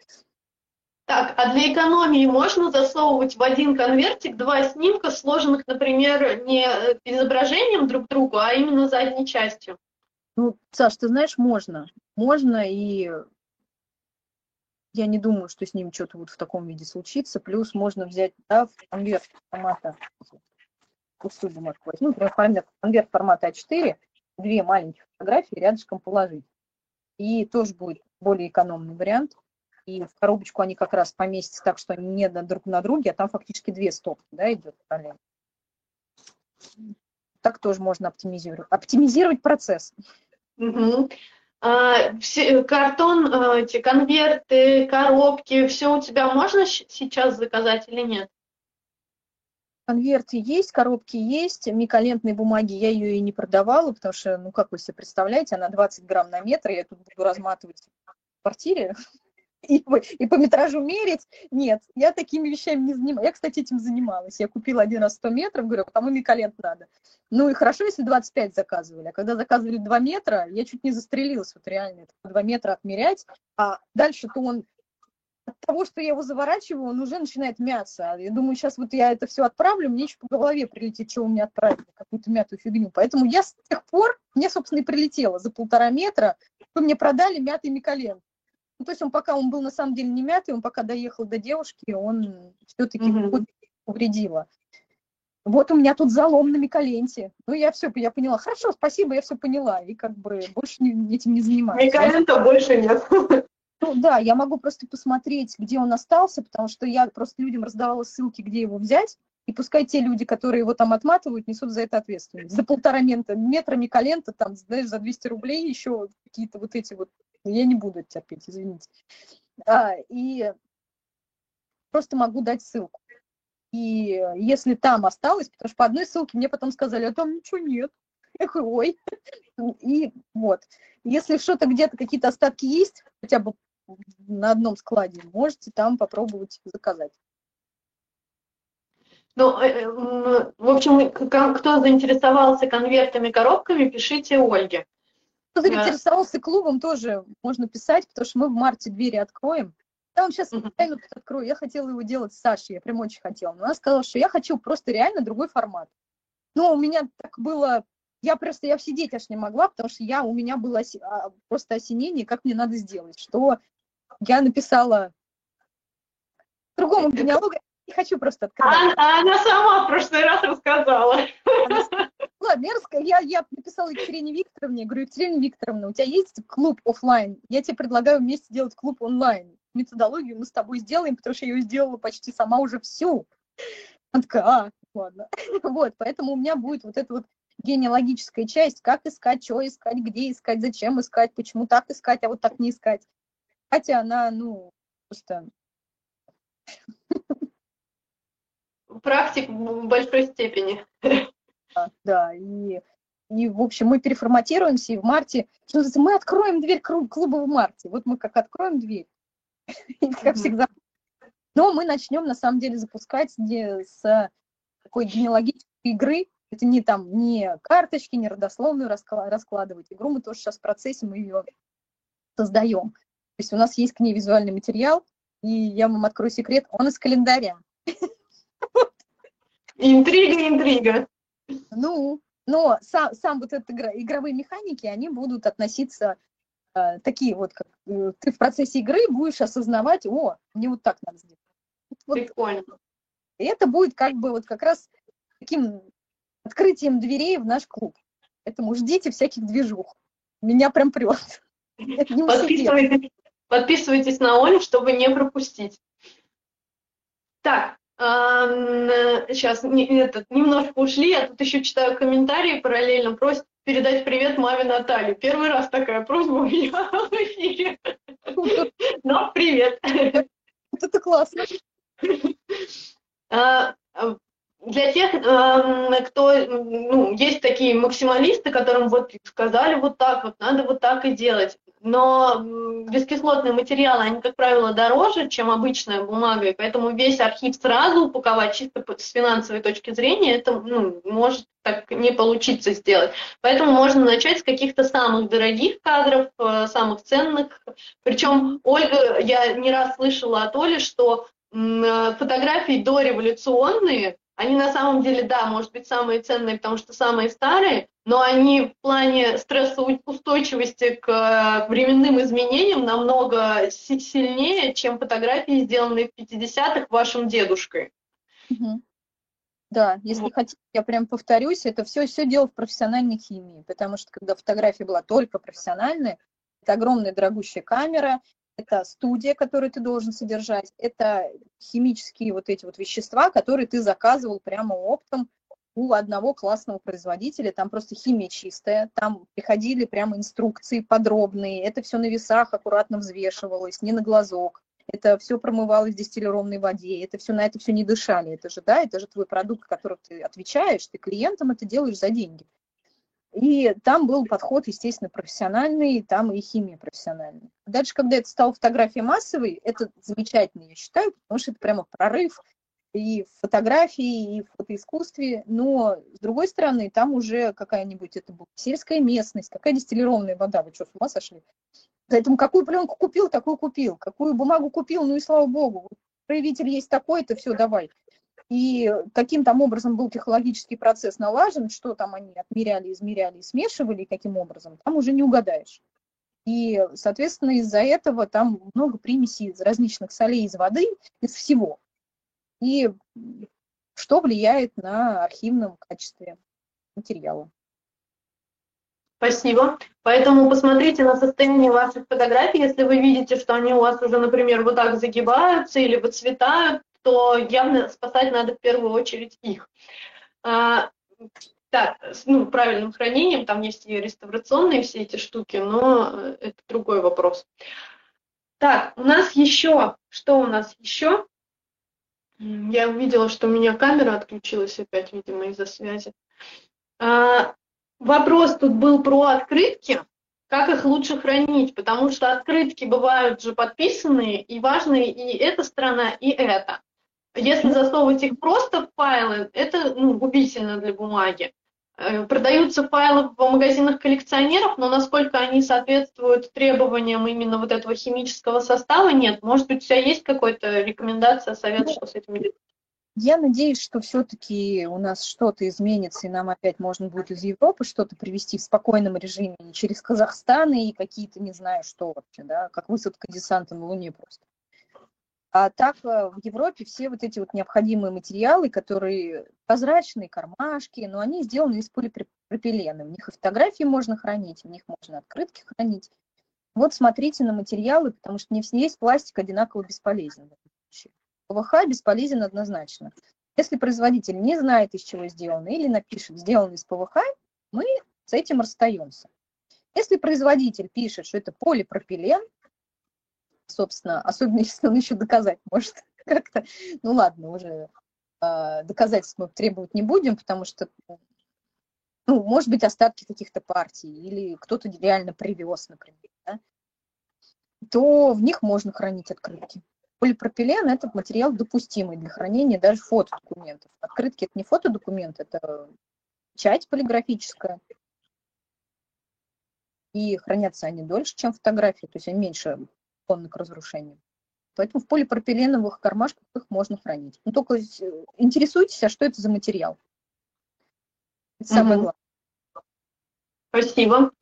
Так, а для экономии можно засовывать в один конвертик два снимка, сложенных, например, не изображением друг к другу, а именно задней частью? Ну, Саш, ты знаешь, можно. Можно, и я не думаю, что с ним что-то вот в таком виде случится. Плюс можно взять, да, в конверт формата, пустую бумажку, ну, например, конверт формата А4, две маленькие фотографии рядышком положить. И тоже будет более экономный вариант. И в коробочку они как раз поместятся так, что они не друг на друге, а там фактически две стопки, да, идет параллельно. Так тоже можно оптимизировать процесс. Угу. Картон, эти конверты, коробки, все у тебя можно сейчас заказать или нет? Конверты есть, коробки есть, миколентные бумаги я ее и не продавала, потому что, ну, как вы себе представляете, она 20 грамм на метр, я тут буду разматывать в квартире и по метражу мерить. Нет, я такими вещами не занималась. Я, кстати, этим занималась. Я купила один раз 100 метров, говорю, потому миколент надо. Ну и хорошо, если 25 заказывали. А когда заказывали 2 метра, я чуть не застрелилась, вот реально, 2 метра отмерять, а дальше-то он... От того, что я его заворачиваю, он уже начинает мяться. Я думаю, сейчас вот я это все отправлю, мне еще по голове прилетит, что у меня отправили, какую-то мятую фигню. Поэтому я с тех пор, мне, собственно, и прилетело за 1,5 метра, вы мне продали мятый миколен. Ну, то есть он пока, он был на самом деле не мятый, он пока доехал до девушки, он все-таки повредила. Вот у меня тут залом на миколенте. Ну, я все, я поняла. Хорошо, спасибо, я все поняла. И как бы больше этим не занимаюсь. Миколента больше нет. Ну да, я могу просто посмотреть, где он остался, потому что я просто людям раздавала ссылки, где его взять, и пускай те люди, которые его там отматывают, несут за это ответственность. За 1,5 метра миколента, там, знаешь, за 200 рублей еще какие-то вот эти вот... Я не буду это терпеть, извините. И просто могу дать ссылку. И если там осталось, потому что по одной ссылке мне потом сказали, а там ничего нет. Ой. И вот. Если что-то где-то, какие-то остатки есть, хотя бы на одном складе, можете там попробовать заказать. Ну, в общем, кто заинтересовался конвертами, коробками, пишите Ольге. Кто заинтересовался клубом, тоже можно писать, потому что мы в марте двери откроем. Я вам сейчас реально открою. Я хотела его делать с Сашей, я прям очень хотела. Но она сказала, что я хочу просто реально другой формат. Но у меня так было... Я сидеть аж не могла, потому что у меня было просто осенение, как мне надо сделать, что я написала другому генеалогу я не хочу просто открывать. А она сама в прошлый раз рассказала. Ладно, я написала Екатерине Викторовне, говорю, Екатерина Викторовна, у тебя есть клуб офлайн? Я тебе предлагаю вместе делать клуб онлайн. Методологию мы с тобой сделаем, потому что я ее сделала почти сама уже всю. Она такая, ладно. Вот, поэтому у меня будет вот эта вот генеалогическая часть, как искать, что искать, где искать, зачем искать, почему так искать, а вот так не искать. Хотя она, просто... Практик в большой степени. Да, и в общем, мы переформатируемся, и в марте, что мы откроем дверь клуба в марте. Вот мы как откроем дверь, как всегда. Но мы начнем, на самом деле, запускать с такой генеалогической игры. Это не там, не карточки, не родословную раскладывать. Игру мы тоже сейчас в процессе, мы ее создаем. То есть у нас есть к ней визуальный материал, и я вам открою секрет, он из календаря. Интрига, интрига. Но сам вот эти игровые механики, они будут относиться такие вот, как ты в процессе игры будешь осознавать, мне вот так надо сделать. Прикольно. И это будет как бы вот как раз таким открытием дверей в наш клуб. Поэтому ждите всяких движух. Меня прям прет. Подписывайтесь на Олю, чтобы не пропустить. Так. Сейчас немножко ушли, я тут еще читаю комментарии параллельно, просят передать привет маме Наталье. Первый раз такая просьба у меня в эфире. Но привет. Это классно. Для тех, кто, есть такие максималисты, которым вот сказали вот так, вот надо вот так и делать. Но бескислотные материалы, они, как правило, дороже, чем обычная бумага, и поэтому весь архив сразу упаковать чисто с финансовой точки зрения, это может так не получиться сделать. Поэтому можно начать с каких-то самых дорогих кадров, самых ценных. Причем Ольга, я не раз слышала от Оли, что фотографии дореволюционные, они на самом деле, да, может быть, самые ценные, потому что самые старые, но они в плане стрессоустойчивости к временным изменениям намного сильнее, чем фотографии, сделанные в 50-х вашим дедушкой. Да, если хотите, я прям повторюсь, это все дело в профессиональной химии, потому что когда фотография была только профессиональная, это огромная дорогущая камера, это студия, которую ты должен содержать, это химические вот эти вот вещества, которые ты заказывал прямо оптом у одного классного производителя, там просто химия чистая, там приходили прямо инструкции подробные, это все на весах аккуратно взвешивалось, не на глазок, это все промывалось в дистиллированной воде, на это все не дышали, это же твой продукт, который ты отвечаешь, ты клиентам это делаешь за деньги. И там был подход, естественно, профессиональный, и там и химия профессиональная. Дальше, когда это стало фотографией массовой, это замечательно, я считаю, потому что это прямо прорыв и в фотографии, и в фотоискусстве. Но, с другой стороны, там уже какая-нибудь, это была сельская местность, какая дистиллированная вода, вы что, с ума сошли? Поэтому какую пленку купил, такую купил, какую бумагу купил, ну и слава богу, проявитель есть такой-то, все, давай. И каким там образом был технологический процесс налажен, что там они отмеряли, измеряли и смешивали, и каким образом, там уже не угадаешь. И, соответственно, из-за этого там много примесей из различных солей, из воды, из всего. И что влияет на архивном качестве материала. Спасибо. Поэтому посмотрите на состояние ваших фотографий. Если вы видите, что они у вас уже, например, вот так загибаются или выцветают, то явно спасать надо в первую очередь их. С правильным хранением, там есть и реставрационные все эти штуки, но это другой вопрос. Так, у нас еще? Я увидела, что у меня камера отключилась опять, видимо, из-за связи. Вопрос тут был про открытки. Как их лучше хранить, потому что открытки бывают же подписанные, и важные и эта сторона, и эта. Если засовывать их просто в файлы, это губительно для бумаги. Продаются файлы в магазинах коллекционеров, но насколько они соответствуют требованиям именно вот этого химического состава, нет. Может быть, у тебя есть какая-то рекомендация, совет, что с этим делать? Я надеюсь, что все-таки у нас что-то изменится, и нам опять можно будет из Европы что-то привезти в спокойном режиме и через Казахстан, и какие-то, не знаю, что вообще, да, как высадка десанта на Луне просто. А так в Европе все вот эти вот необходимые материалы, которые прозрачные, кармашки, но они сделаны из полипропилена. В них и фотографии можно хранить, в них можно открытки хранить. Вот смотрите на материалы, потому что не весь пластик одинаково бесполезен. ПВХ бесполезен однозначно. Если производитель не знает, из чего сделано, или напишет «сделано из ПВХ», мы с этим расстаемся. Если производитель пишет, что это полипропилен, собственно, особенно если он еще доказать может как-то, ну ладно, уже доказательств мы требовать не будем, потому что, ну, может быть, остатки каких-то партий, или кто-то реально привез, например, да, то в них можно хранить открытки. Полипропилен – это материал допустимый для хранения даже фотодокументов. Открытки – это не фотодокумент, это печать полиграфическая. И хранятся они дольше, чем фотографии, то есть они меньше склонны к разрушению. Поэтому в полипропиленовых кармашках их можно хранить. Но только интересуйтесь, а что это за материал. Это самое главное. Спасибо.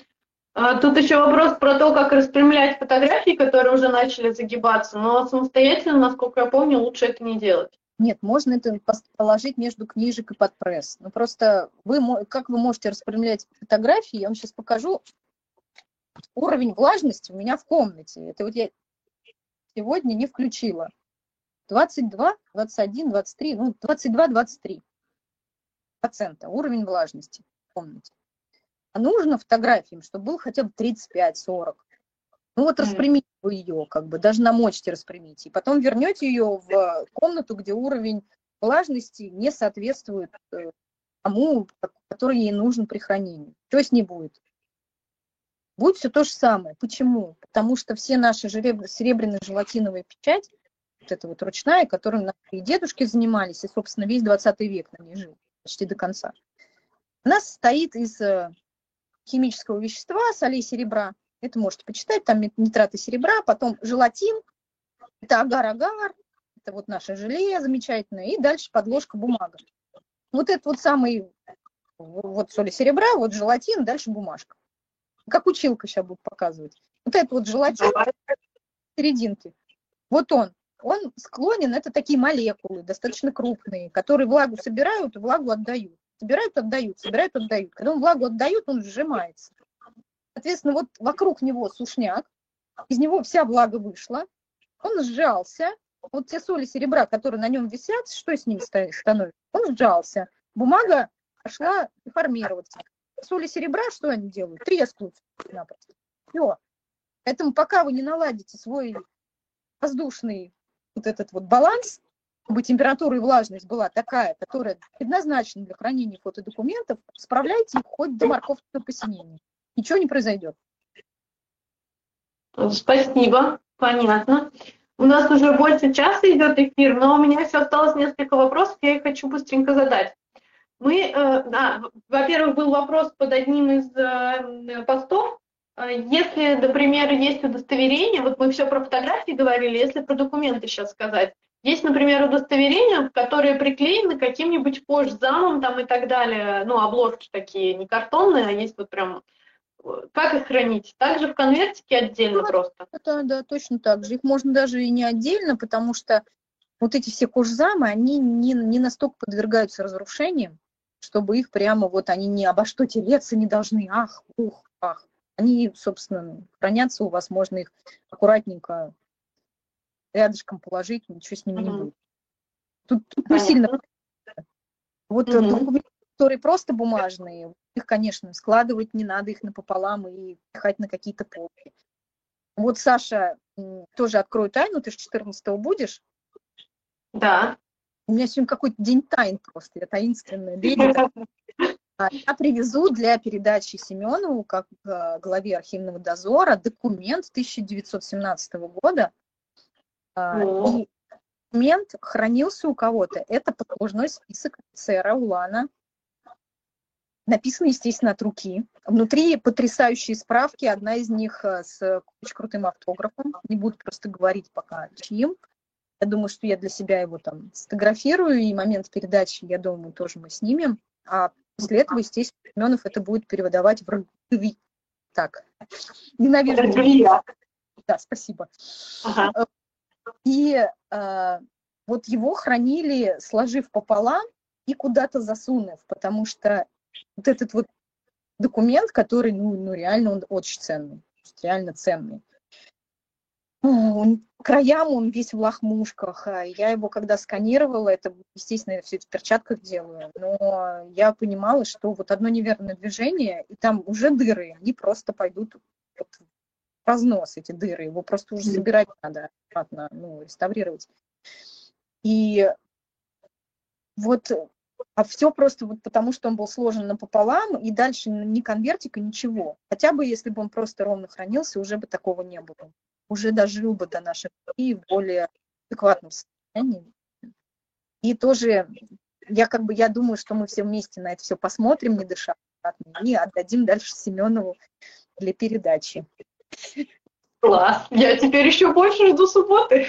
Тут еще вопрос про то, как распрямлять фотографии, которые уже начали загибаться, но самостоятельно, насколько я помню, лучше это не делать. Нет, можно это положить между книжек и под пресс. Ну просто вы, как вы можете распрямлять фотографии, я вам сейчас покажу уровень влажности у меня в комнате. Это вот я сегодня не включила. 22, 21, 23, ну 22-23% уровень влажности в комнате. А нужно фотографиям, чтобы был хотя бы 35-40. Ну вот распрямите вы ее, как бы, даже намочьте, распрямите. И потом вернете ее в комнату, где уровень влажности не соответствует тому, который ей нужен при хранении. Что с ней будет? Будет все то же самое. Почему? Потому что все наши серебряно-желатиновые печати, вот эта вот ручная, которой наши дедушки занимались, и, собственно, весь 20 век на ней жил, почти до конца. Она состоит из химического вещества, солей серебра, это можете почитать, там нитраты серебра, потом желатин, это агар-агар, это вот наше желе замечательное, и дальше подложка бумага. Вот это вот самый, вот соли серебра, вот желатин, дальше бумажка. Как училка сейчас буду показывать. Вот это вот желатин, серединки, вот он склонен, это такие молекулы, достаточно крупные, которые влагу собирают и влагу отдают. Собирают, отдают, собирают, отдают. Когда он влагу отдает, он сжимается. Соответственно, вот вокруг него сушняк, из него вся влага вышла, он сжался. Вот те соли серебра, которые на нем висят, что с ними становится? Он сжался. Бумага пошла деформироваться. Соли серебра, что они делают? Трескаются. Все. Поэтому пока вы не наладите свой воздушный вот этот вот баланс, чтобы температура и влажность была такая, которая предназначена для хранения фотодокументов, справляйте их хоть до морковного посинения. Ничего не произойдет. Спасибо, понятно. У нас уже больше часа идет эфир, но у меня еще осталось несколько вопросов, я их хочу быстренько задать. Мы, да, во-первых, был вопрос под одним из постов. Если, например, есть удостоверение, вот мы все про фотографии говорили, если про документы сейчас сказать, есть, например, удостоверения, которые приклеены каким-нибудь кожзамом там и так далее, ну, обложки такие, не картонные, а есть вот прям, как их хранить? Также в конвертике отдельно просто? Да, точно так же. Их можно даже и не отдельно, потому что вот эти все кожзамы, они не настолько подвергаются разрушениям, чтобы их прямо вот они ни обо что тереться не должны, ах, ух, ах. Они, собственно, хранятся у вас, можно их аккуратненько рядышком положить, ничего с ними не будет. Тут не сильно. Вот документы, которые просто бумажные, их, конечно, складывать не надо, их напополам и пихать на какие-то полки. Вот, Саша, тоже открою тайну, ты же 14-го будешь? Да. У меня сегодня какой-то день тайн просто, я таинственная. Я привезу для передачи Семенову, как главе архивного дозора, документ 1917 года. И документ хранился у кого-то. Это послужной список офицера Улана. Написано, естественно, от руки. Внутри потрясающие справки. Одна из них с очень крутым автографом. Не буду просто говорить пока чьим. Я думаю, что я для себя его там сфотографирую. И момент передачи, я думаю, тоже мы снимем. А после этого, естественно, Семенов это будет переводовать в Родовик. Так, ненавижу. Да, спасибо. И вот его хранили, сложив пополам и куда-то засунув, потому что вот этот вот документ, который, ну реально он очень ценный, реально ценный. К краям он весь в лохмушках. Я его когда сканировала, это, естественно, я все это в перчатках делаю, но я понимала, что вот одно неверное движение, и там уже дыры, они просто пойдут вот в разнос, эти дыры, его просто уже забирать надо, обратно, ну, реставрировать. И вот, а все просто вот потому, что он был сложен напополам, и дальше ни конвертика, ничего. Хотя бы, если бы он просто ровно хранился, уже бы такого не было. Уже дожил бы до наших и в более адекватном состоянии. И тоже, я думаю, что мы все вместе на это все посмотрим, не дыша, и отдадим дальше Семенову для передачи. Класс! Я теперь еще больше жду субботы.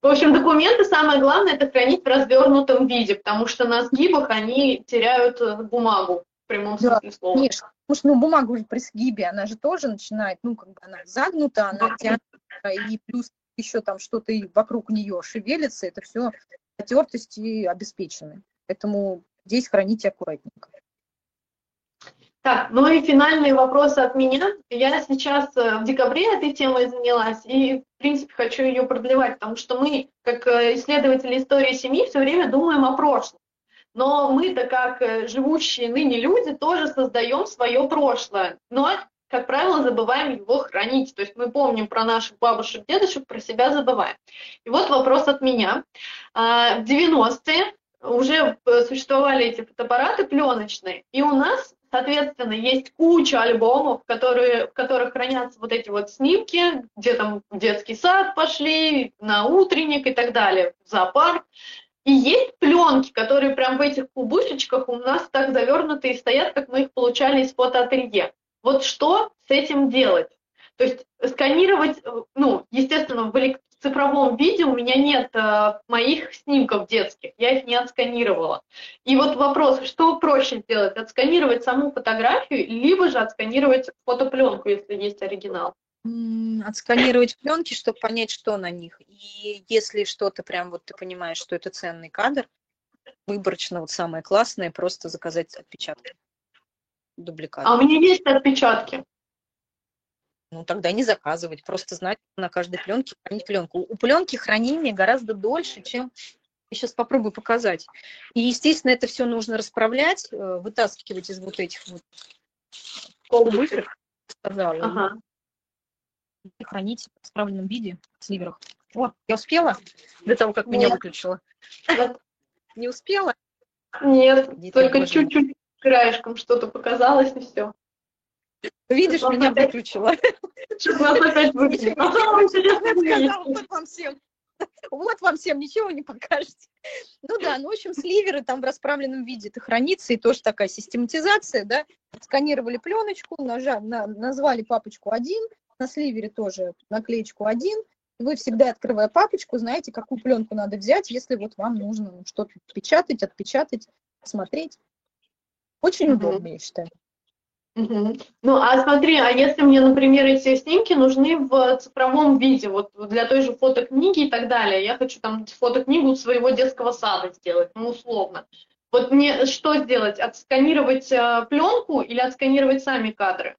В общем, документы, самое главное, это хранить в развернутом виде, потому что на сгибах они теряют бумагу, в прямом смысле слова. Конечно. Потому что, ну, бумага уже при сгибе, она же тоже начинает, ну, как бы она загнута, она тянется, и плюс еще там что-то вокруг нее шевелится, это все потертости обеспечены. Поэтому здесь храните аккуратненько. Так, ну и финальные вопросы от меня. Я сейчас в декабре этой темой занялась, и, в принципе, хочу ее продлевать, потому что мы, как исследователи истории семьи, все время думаем о прошлом. Но мы-то, как живущие ныне люди, тоже создаем свое прошлое, но, как правило, забываем его хранить. То есть мы помним про наших бабушек, дедушек, про себя забываем. И вот вопрос от меня. В 90-е уже существовали эти фотоаппараты пленочные, и у нас, соответственно, есть куча альбомов, в которых хранятся вот эти вот снимки, где там в детский сад пошли, на утренник и так далее, в зоопарк. И есть пленки, которые прям в этих кубышечках у нас так завернуты и стоят, как мы их получали из фотоателье. Вот что с этим делать? То есть сканировать, ну, естественно, в цифровом виде у меня нет моих снимков детских, я их не отсканировала. И вот вопрос, что проще сделать? Отсканировать саму фотографию, либо же отсканировать фотопленку, если есть оригинал? Отсканировать пленки, чтобы понять, что на них. И если что-то прям вот ты понимаешь, что это ценный кадр, выборочно вот самое классное, просто заказать отпечатки. Дубликаты. А у меня есть отпечатки. Ну, тогда не заказывать, просто знать на каждой пленке хранить пленку. У пленки хранение гораздо дольше, чем... Я сейчас попробую показать. И, естественно, это все нужно расправлять, вытаскивать из вот этих вот колбышек, сказала. Ага. Хранить в исправленном виде в сливерах. Вот, я успела до того, как меня выключила? Не успела? Нет, только чуть-чуть краешком что-то показалось, и все. Видишь, меня выключила. Нас опять выключила. Вот вам всем ничего не покажете. Ну да, ну в общем, сливеры там в расправленном виде это хранится, и тоже такая систематизация, да. Сканировали пленочку, назвали папочку 1, на сливере тоже наклеечку 1. Вы всегда, открывая папочку, знаете, какую пленку надо взять, если вот вам нужно что-то печатать, отпечатать, смотреть. Очень удобно, я считаю. Ну, а смотри, а если мне, например, эти снимки нужны в цифровом виде, вот для той же фотокниги и так далее, я хочу там фотокнигу своего детского сада сделать, ну, условно. Вот мне что сделать? Отсканировать пленку или отсканировать сами кадры?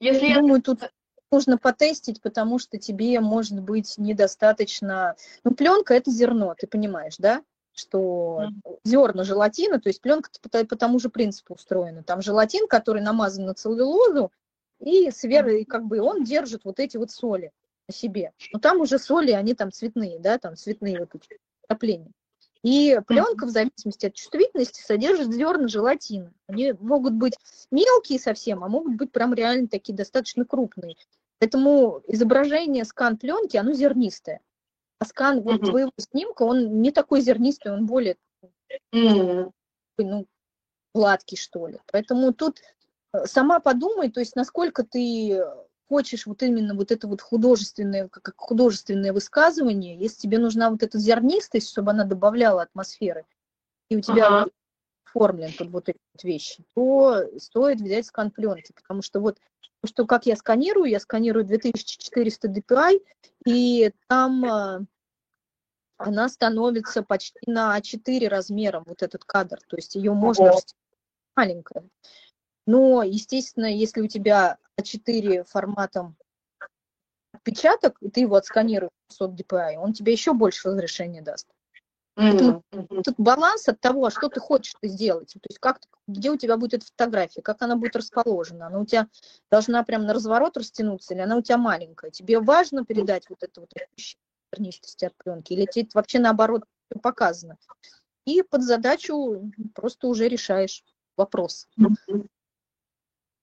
Если думаю, тут нужно потестить, потому что тебе, может быть, недостаточно... Ну, пленка – это зерно, ты понимаешь, да? Что зерна желатина, то есть пленка по тому же принципу устроена. Там желатин, который намазан на целлюлозу, и сверху, как бы, он держит вот эти вот соли на себе. Но там уже соли, они там цветные, да, там цветные вот эти топления. И пленка, в зависимости от чувствительности, содержит зерна желатина. Они могут быть мелкие совсем, а могут быть прям реально такие достаточно крупные. Поэтому изображение, скан пленки, оно зернистое. А скан вот твоего снимка, он не такой зернистый, он более ну, гладкий, что ли. Поэтому тут сама подумай, то есть насколько ты хочешь вот именно вот это вот художественное, как художественное высказывание, если тебе нужна вот эта зернистость, чтобы она добавляла атмосферы, и у тебя оформлен под вот эти вот вещи, то стоит взять скан пленки, потому что вот, что как я сканирую 2400 dpi, и там она становится почти на 4 размером, вот этот кадр, то есть ее можно маленькая. Но, естественно, если у тебя А4 форматом отпечаток, и ты его отсканируешь 500 dpi, он тебе еще больше разрешения даст. Поэтому тут баланс от того, что ты хочешь сделать, то есть как, где у тебя будет эта фотография, как она будет расположена, она у тебя должна прям на разворот растянуться, или она у тебя маленькая, тебе важно передать вот это вот ощущение вернистости от пленки, или тебе вообще наоборот показано. И под задачу просто уже решаешь вопрос.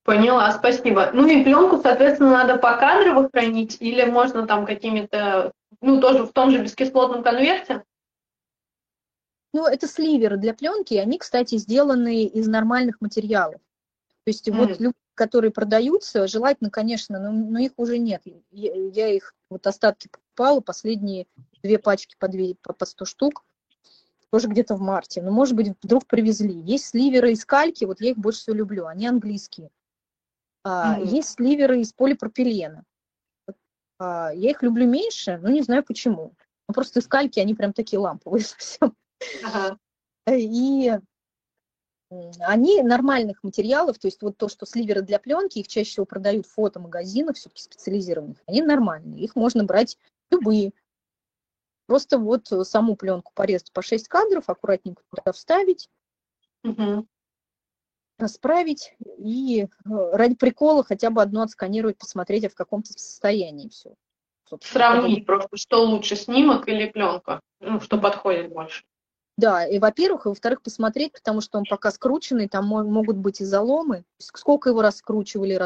Поняла, спасибо. Ну и пленку, соответственно, надо покадрово хранить, или можно там какими-то, ну тоже в том же бескислотном конверте? Ну, это сливеры для пленки, они, кстати, сделаны из нормальных материалов. То есть вот люди, которые продаются, желательно, конечно, но их уже нет. Я их вот остатки покупала, последние 2 пачки по 100 штук, тоже где-то в марте. Но, может быть, вдруг привезли. Есть сливеры из кальки, вот я их больше всего люблю, они английские. Есть сливеры из полипропилена. Я их люблю меньше, но не знаю почему. Но просто из кальки они прям такие ламповые совсем. Ага. И они нормальных материалов, то есть вот то, что сливеры для пленки, их чаще всего продают в фотомагазинах, все-таки специализированных, они нормальные, их можно брать любые. Просто вот саму пленку порезать по 6 кадров, аккуратненько туда вставить, расправить и ради прикола хотя бы одно отсканировать, посмотреть, а в каком-то состоянии все. Сравнить просто, что лучше, снимок или пленка, ну, что подходит больше. Да, и во-первых, и во-вторых, посмотреть, потому что он пока скрученный, там могут быть и заломы, сколько его раскручивали,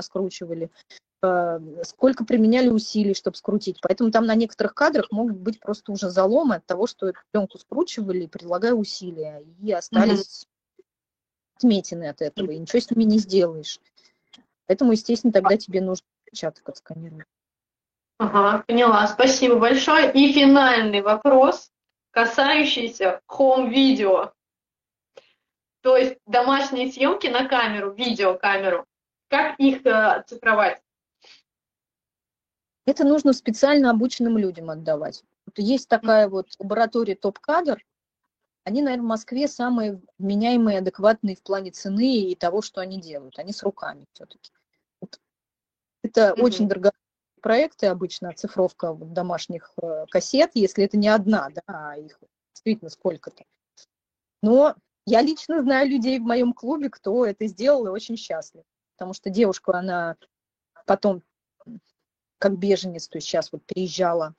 сколько применяли усилий, чтобы скрутить. Поэтому там на некоторых кадрах могут быть просто уже заломы от того, что эту пленку скручивали, прилагая усилия, и остались отметины от этого, и ничего с ними не сделаешь. Поэтому, естественно, тогда тебе нужно отпечаток отсканировать. Ага, поняла, спасибо большое. И финальный вопрос, касающийся хоум-видео, то есть домашние съемки на камеру, видеокамеру. Как их оцифровать? Это нужно специально обученным людям отдавать. Есть такая вот лаборатория топ-кадр, они, наверное, в Москве самые вменяемые, адекватные в плане цены и того, что они делают. Они с руками все-таки. Это очень дорогостоящие проекты, обычно оцифровка домашних кассет, если это не одна, да, их действительно сколько-то. Но я лично знаю людей в моем клубе, кто это сделал, и очень счастлив, потому что девушка, она потом как беженец, то есть сейчас вот переезжала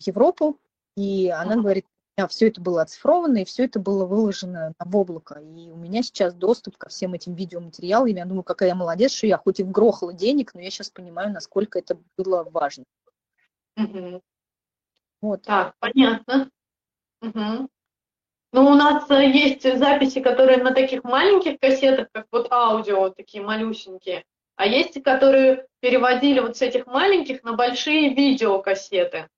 в Европу, и она говорит, у меня все это было оцифровано, и все это было выложено в облако, и у меня сейчас доступ ко всем этим видеоматериалам, я думаю, какая я молодец, что я хоть и вгрохала денег, но я сейчас понимаю, насколько это было важно. Вот. Так, понятно. Ну, у нас есть записи, которые на таких маленьких кассетах, как вот аудио, такие малюсенькие, а есть, которые переводили вот с этих маленьких на большие видеокассеты.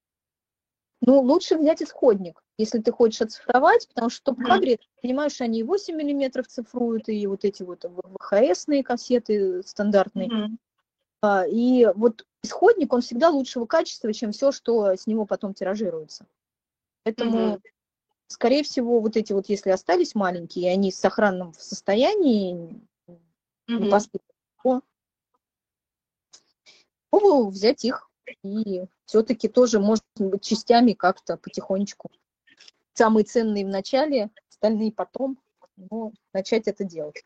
Ну, лучше взять исходник, если ты хочешь оцифровать, потому что в топ-кадре, понимаешь, они и 8 мм цифруют, и вот эти вот ВХСные кассеты стандартные. И вот исходник, он всегда лучшего качества, чем все, что с него потом тиражируется. Поэтому, скорее всего, вот эти вот, если остались маленькие, и они в сохранном состоянии, то взять их. И все-таки тоже, может быть, частями как-то потихонечку. Самые ценные в начале, остальные потом. Но начать это делать.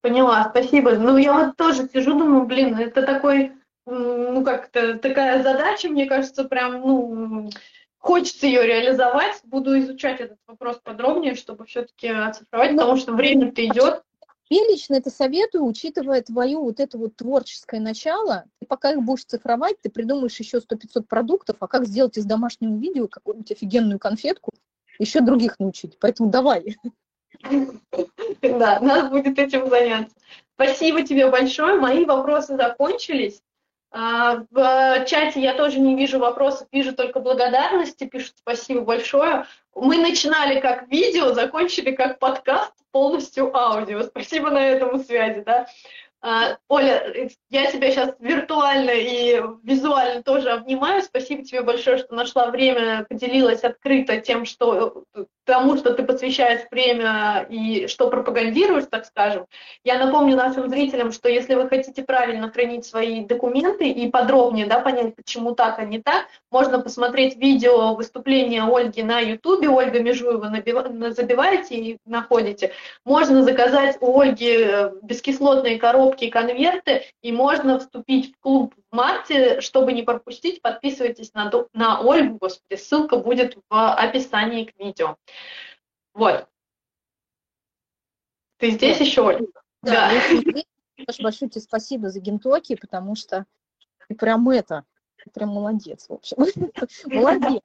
Поняла, спасибо. Ну, я вот тоже сижу, думаю, блин, это такой, ну, как-то такая задача, мне кажется, прям, ну, хочется ее реализовать. Буду изучать этот вопрос подробнее, чтобы все-таки оцифровать, потому что время-то идет. Я лично это советую, учитывая твое вот это вот творческое начало. Ты пока их будешь цифровать, ты придумаешь еще 100-500 продуктов, а как сделать из домашнего видео какую-нибудь офигенную конфетку, еще других научить. Поэтому давай. Да, нас будет этим заняться. Спасибо тебе большое. Мои вопросы закончились. В чате я тоже не вижу вопросов, вижу только благодарности, пишут спасибо большое. Мы начинали как видео, закончили как подкаст. полностью аудио. Спасибо на этому связи, да. Оля, я тебя сейчас виртуально и визуально тоже обнимаю. Спасибо тебе большое, что нашла время, поделилась открыто тем, что тому, что ты посвящаешь время и что пропагандируешь, так скажем. Я напомню нашим зрителям, что если вы хотите правильно хранить свои документы и подробнее, да, понять, почему так, а не так, можно посмотреть видео выступления Ольги на YouTube. Ольга Межуева забиваете и находите. Можно заказать у Ольги бескислотные коробки, конверты, и можно вступить в клуб в марте. Чтобы не пропустить, подписывайтесь на Ольгу, господи, ссылка будет в описании к видео. Вот. Ты здесь еще, Ольга? Да. Большое тебе спасибо за гентоки, потому что ты прям молодец, в общем. Молодец.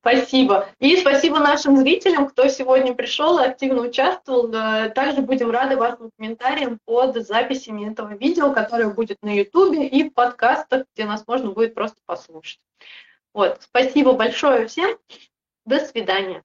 Спасибо. И спасибо нашим зрителям, кто сегодня пришел и активно участвовал. Также будем рады вашим комментариям под записями этого видео, которое будет на YouTube и в подкастах, где нас можно будет просто послушать. Вот. Спасибо большое всем. До свидания.